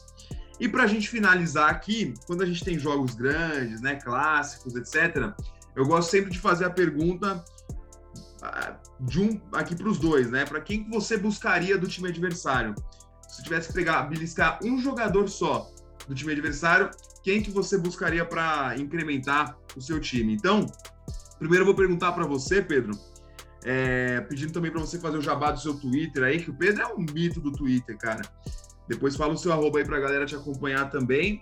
E para a gente finalizar aqui, quando a gente tem jogos grandes, né, clássicos, etc., eu gosto sempre de fazer a pergunta aqui para os dois, né? Para quem que você buscaria do time adversário? Se tivesse que beliscar um jogador só do time adversário, quem que você buscaria para incrementar o seu time? Então, primeiro eu vou perguntar para você, Pedro, pedindo também para você fazer o jabá do seu Twitter aí, que o Pedro é um mito do Twitter, cara. Depois fala o seu arroba aí para a galera te acompanhar também.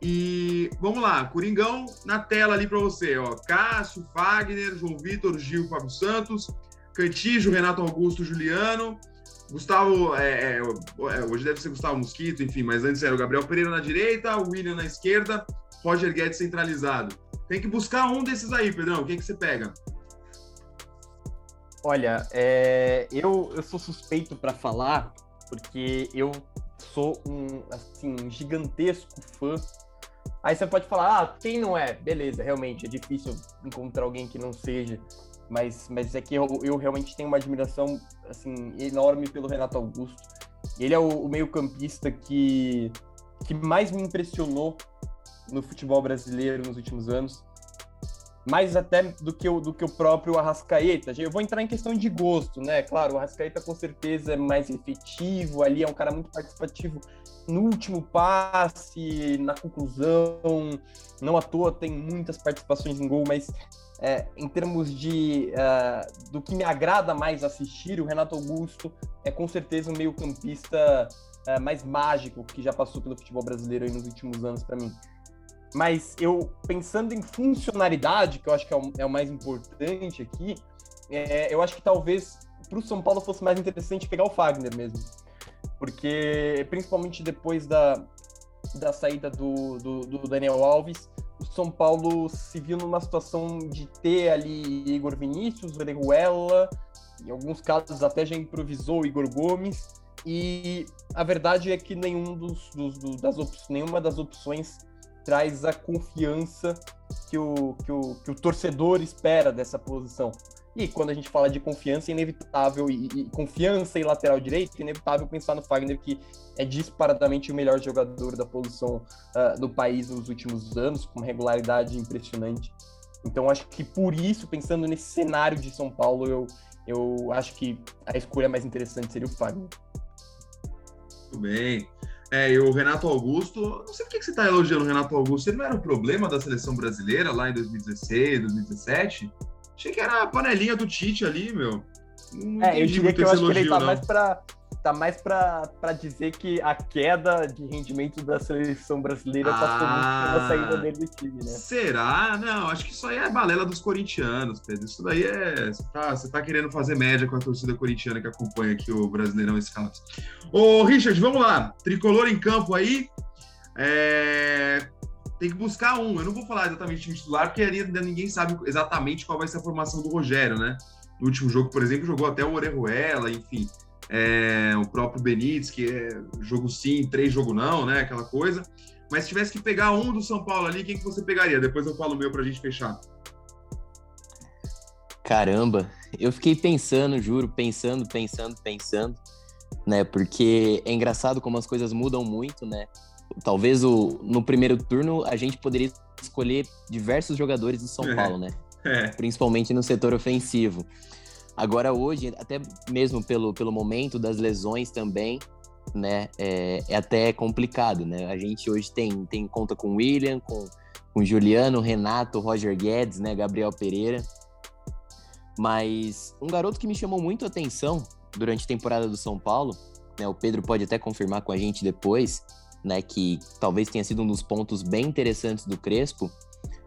E vamos lá, Coringão na tela ali para você, ó. Cássio, Fagner, João Vitor, Gil, Fábio Santos, Cantillo, Renato Augusto, Juliano... Gustavo, hoje deve ser Gustavo Mosquito, enfim, mas antes era o Gabriel Pereira na direita, o William na esquerda, Roger Guedes centralizado. Tem que buscar um desses aí, Pedrão, quem que você pega? Olha, eu sou suspeito para falar, porque eu sou um gigantesco fã. Aí você pode falar, quem não é? Beleza, realmente, é difícil encontrar alguém que não seja... Mas é que eu realmente tenho uma admiração assim, enorme pelo Renato Augusto. Ele é o meio-campista que mais me impressionou no futebol brasileiro nos últimos anos. Mais até do que o próprio Arrascaeta. Eu vou entrar em questão de gosto, né? Claro, o Arrascaeta com certeza é mais efetivo, ali é um cara muito participativo no último passe, na conclusão. Não à toa tem muitas participações em gol, mas... em termos de do que me agrada mais assistir, o Renato Augusto é com certeza o meio-campista mais mágico que já passou pelo futebol brasileiro aí nos últimos anos para mim. Mas eu, pensando em funcionalidade, que eu acho que é o mais importante aqui, eu acho que talvez para o São Paulo fosse mais interessante pegar o Fagner mesmo, porque principalmente depois da saída do Daniel Alves, o São Paulo se viu numa situação de ter ali Igor Vinícius, Orejuela, em alguns casos até já improvisou Igor Gomes, e a verdade é que nenhuma das opções traz a confiança que o torcedor espera dessa posição. E quando a gente fala de confiança, é inevitável, e confiança e lateral direito, é inevitável pensar no Fagner, que é disparadamente o melhor jogador da posição do país nos últimos anos, com regularidade impressionante. Então, acho que por isso, pensando nesse cenário de São Paulo, eu acho que a escolha mais interessante seria o Fagner. Muito bem. E o Renato Augusto, não sei por que você está elogiando o Renato Augusto, ele não era um problema da seleção brasileira lá em 2016, 2017? Achei que era a panelinha do Tite ali, meu. Não eu diria que eu acho que ele tá mais pra dizer que a queda de rendimento da seleção brasileira passou muito pela saída dele do time, né? Será? Não, acho que isso aí é balela dos corintianos, Pedro. Isso daí é... Você tá querendo fazer média com a torcida corintiana que acompanha aqui o Brasileirão Scouts. Ô, Richard, vamos lá. Tricolor em campo aí. tem que buscar um. Eu não vou falar exatamente o time titular, porque ainda ninguém sabe exatamente qual vai ser a formação do Rogério, né? No último jogo, por exemplo, jogou até o Orejuela, enfim, o próprio Benítez, que é jogo sim, três jogo não, né? Aquela coisa. Mas se tivesse que pegar um do São Paulo ali, quem que você pegaria? Depois eu falo o meu pra gente fechar. Caramba, eu fiquei pensando, juro, pensando, né? Porque é engraçado como as coisas mudam muito, né? Talvez no primeiro turno a gente poderia escolher diversos jogadores do São Paulo, né? Principalmente no setor ofensivo. Agora hoje, até mesmo pelo momento das lesões também, né? É até complicado, né? A gente hoje tem conta com o William, com o Juliano, Renato, Roger Guedes, né? Gabriel Pereira. Mas um garoto que me chamou muito a atenção durante a temporada do São Paulo, né? O Pedro pode até confirmar com a gente depois, né, que talvez tenha sido um dos pontos bem interessantes do Crespo,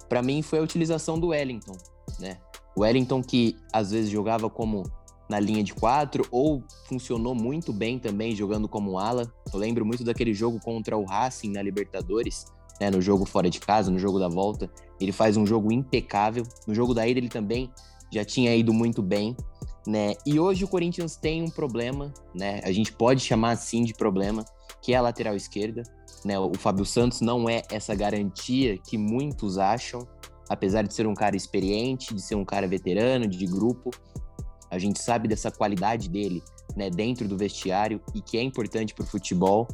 para mim foi a utilização do Wellington, né? O Wellington que às vezes jogava como na linha de 4 ou funcionou muito bem também jogando como ala. Eu lembro muito daquele jogo contra o Racing na Libertadores, né, no jogo fora de casa, no jogo da volta. Ele faz um jogo impecável. No jogo da ida ele também já tinha ido muito bem, né? E hoje o Corinthians tem um problema, né? A gente pode chamar assim de problema, que é a lateral esquerda, né? O Fábio Santos não é essa garantia que muitos acham, apesar de ser um cara experiente, de ser um cara veterano, de grupo. A gente sabe dessa qualidade dele, né, dentro do vestiário, e que é importante para o futebol,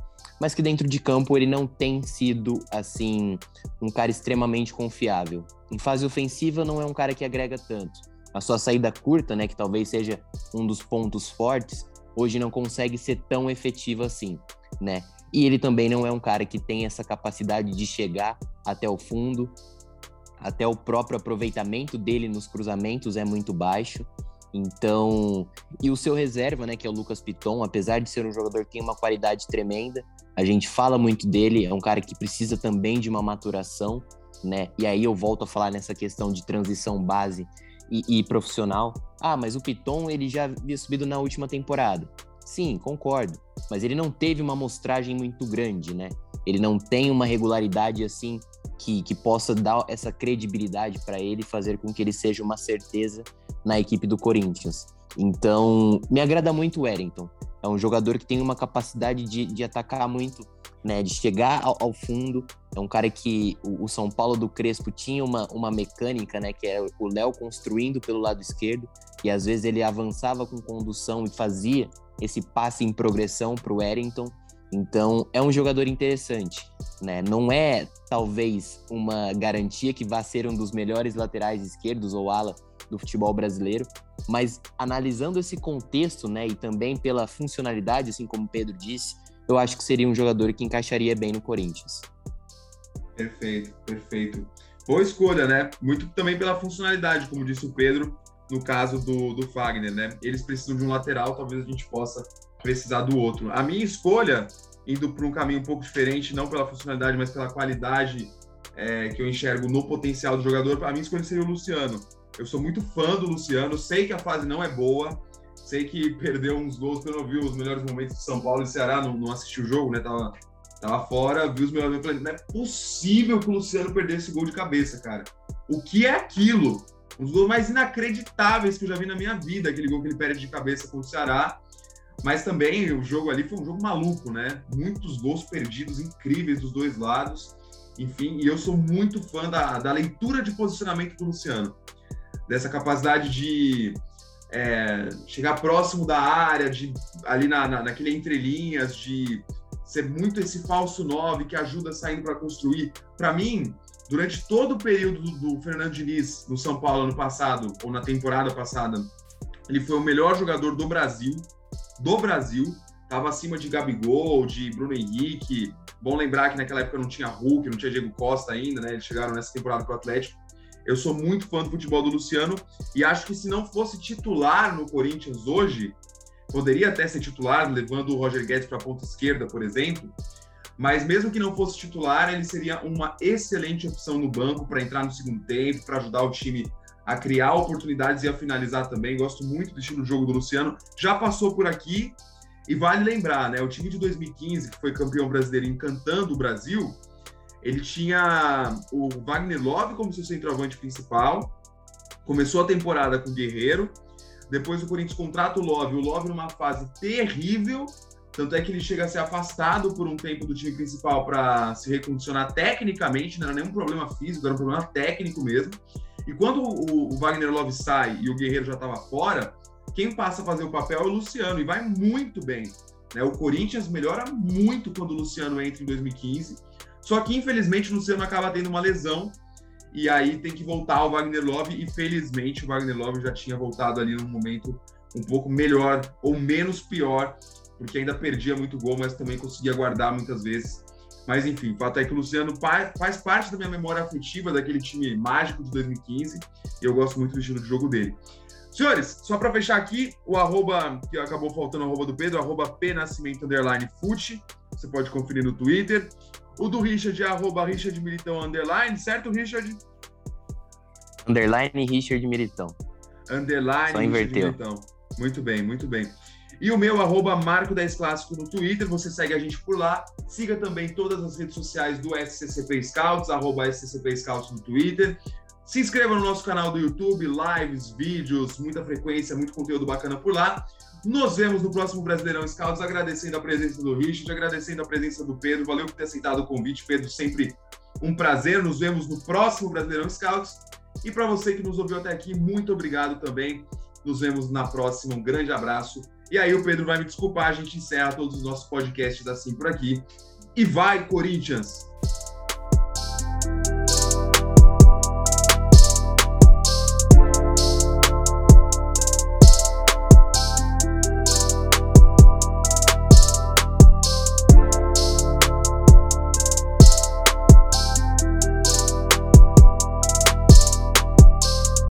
mas que dentro de campo ele não tem sido, assim, um cara extremamente confiável. Em fase ofensiva não é um cara que agrega tanto. A sua saída curta, né, que talvez seja um dos pontos fortes, hoje não consegue ser tão efetivo assim, né? E ele também não é um cara que tem essa capacidade de chegar até o fundo, até o próprio aproveitamento dele nos cruzamentos é muito baixo. Então, e o seu reserva, né, que é o Lucas Piton, apesar de ser um jogador que tem uma qualidade tremenda, a gente fala muito dele, é um cara que precisa também de uma maturação, né? E aí eu volto a falar nessa questão de transição base e profissional. Ah, mas o Piton, ele já havia subido na última temporada. Sim, concordo, mas ele não teve uma amostragem muito grande, né? Ele não tem uma regularidade assim que possa dar essa credibilidade para ele, fazer com que ele seja uma certeza na equipe do Corinthians. Então, me agrada muito o Wellington. É um jogador que tem uma capacidade de atacar muito, né? De chegar ao fundo. É um cara que o São Paulo do Crespo tinha uma mecânica, né? Que era o Léo construindo pelo lado esquerdo, e às vezes ele avançava com condução e fazia esse passe em progressão para o Wellington. Então, é um jogador interessante, né? Não é, talvez, uma garantia que vá ser um dos melhores laterais esquerdos ou ala do futebol brasileiro, mas analisando esse contexto, né, e também pela funcionalidade, assim como o Pedro disse, eu acho que seria um jogador que encaixaria bem no Corinthians. Perfeito, perfeito. Boa escolha, né? Muito também pela funcionalidade, como disse o Pedro, no caso do Fagner, né? Eles precisam de um lateral, talvez a gente possa precisar do outro. A minha escolha, indo para um caminho um pouco diferente, não pela funcionalidade, mas pela qualidade que eu enxergo no potencial do jogador, a minha escolha seria o Luciano. Eu sou muito fã do Luciano, sei que a fase não é boa, sei que perdeu uns gols, que eu não vi os melhores momentos do São Paulo e do Ceará, não assisti o jogo, né? Tava fora, vi os melhores momentos, falei, não é possível que o Luciano perdesse esse gol de cabeça, cara. O que é aquilo? Um dos gols mais inacreditáveis que eu já vi na minha vida, aquele gol que ele perde de cabeça contra o Ceará. Mas também o jogo ali foi um jogo maluco, né? Muitos gols perdidos incríveis dos dois lados. Enfim, e eu sou muito fã da leitura de posicionamento do Luciano. Dessa capacidade de chegar próximo da área, de ali naquele entrelinhas, de ser muito esse falso 9 que ajuda saindo para construir. Para mim, durante todo o período do Fernando Diniz no São Paulo ano passado, ou na temporada passada, ele foi o melhor jogador do Brasil. Estava acima de Gabigol, de Bruno Henrique. Bom lembrar que naquela época não tinha Hulk, não tinha Diego Costa ainda, né? Eles chegaram nessa temporada para o Atlético. Eu sou muito fã do futebol do Luciano e acho que se não fosse titular no Corinthians hoje, poderia até ser titular, levando o Roger Guedes para a ponta esquerda, por exemplo. Mas mesmo que não fosse titular, ele seria uma excelente opção no banco para entrar no segundo tempo, para ajudar o time a criar oportunidades e a finalizar também. Gosto muito do estilo de jogo do Luciano. Já passou por aqui e vale lembrar, né? O time de 2015, que foi campeão brasileiro encantando o Brasil, Ele tinha o Wagner Love como seu centroavante principal, começou a temporada com o Guerreiro, depois o Corinthians contrata o Love numa fase terrível, tanto é que ele chega a ser afastado por um tempo do time principal para se recondicionar tecnicamente, não era nenhum problema físico, era um problema técnico mesmo. E quando o Wagner Love sai e o Guerreiro já estava fora, quem passa a fazer o papel é o Luciano, e vai muito bem. Né? O Corinthians melhora muito quando o Luciano entra em 2015, só que infelizmente o Luciano acaba tendo uma lesão, e aí tem que voltar o Wagner Love, e felizmente o Wagner Love já tinha voltado ali num momento um pouco melhor, ou menos pior, porque ainda perdia muito gol, mas também conseguia guardar muitas vezes. Mas enfim, o fato é que o Luciano faz parte da minha memória afetiva daquele time mágico de 2015, e eu gosto muito do estilo de jogo dele. Senhores, só para fechar aqui, o arroba, que acabou faltando o arroba do Pedro, arroba pnascimento_fute, você pode conferir no Twitter. O do Richard é arroba Richard Militão _, certo, Richard? Underline Richard Militão. Underline só Richard inverteu. Militão. Muito bem, muito bem. E o meu, arroba Marco 10 Clássico no Twitter, você segue a gente por lá. Siga também todas as redes sociais do SCCP Scouts, arroba SCCP Scouts no Twitter. Se inscreva no nosso canal do YouTube, lives, vídeos, muita frequência, muito conteúdo bacana por lá. Nos vemos no próximo Brasileirão Scouts, agradecendo a presença do Richard, agradecendo a presença do Pedro. Valeu por ter aceitado o convite, Pedro, sempre um prazer. Nos vemos no próximo Brasileirão Scouts. E para você que nos ouviu até aqui, muito obrigado também. Nos vemos na próxima, um grande abraço. E aí o Pedro vai me desculpar, a gente encerra todos os nossos podcasts assim por aqui. E vai, Corinthians!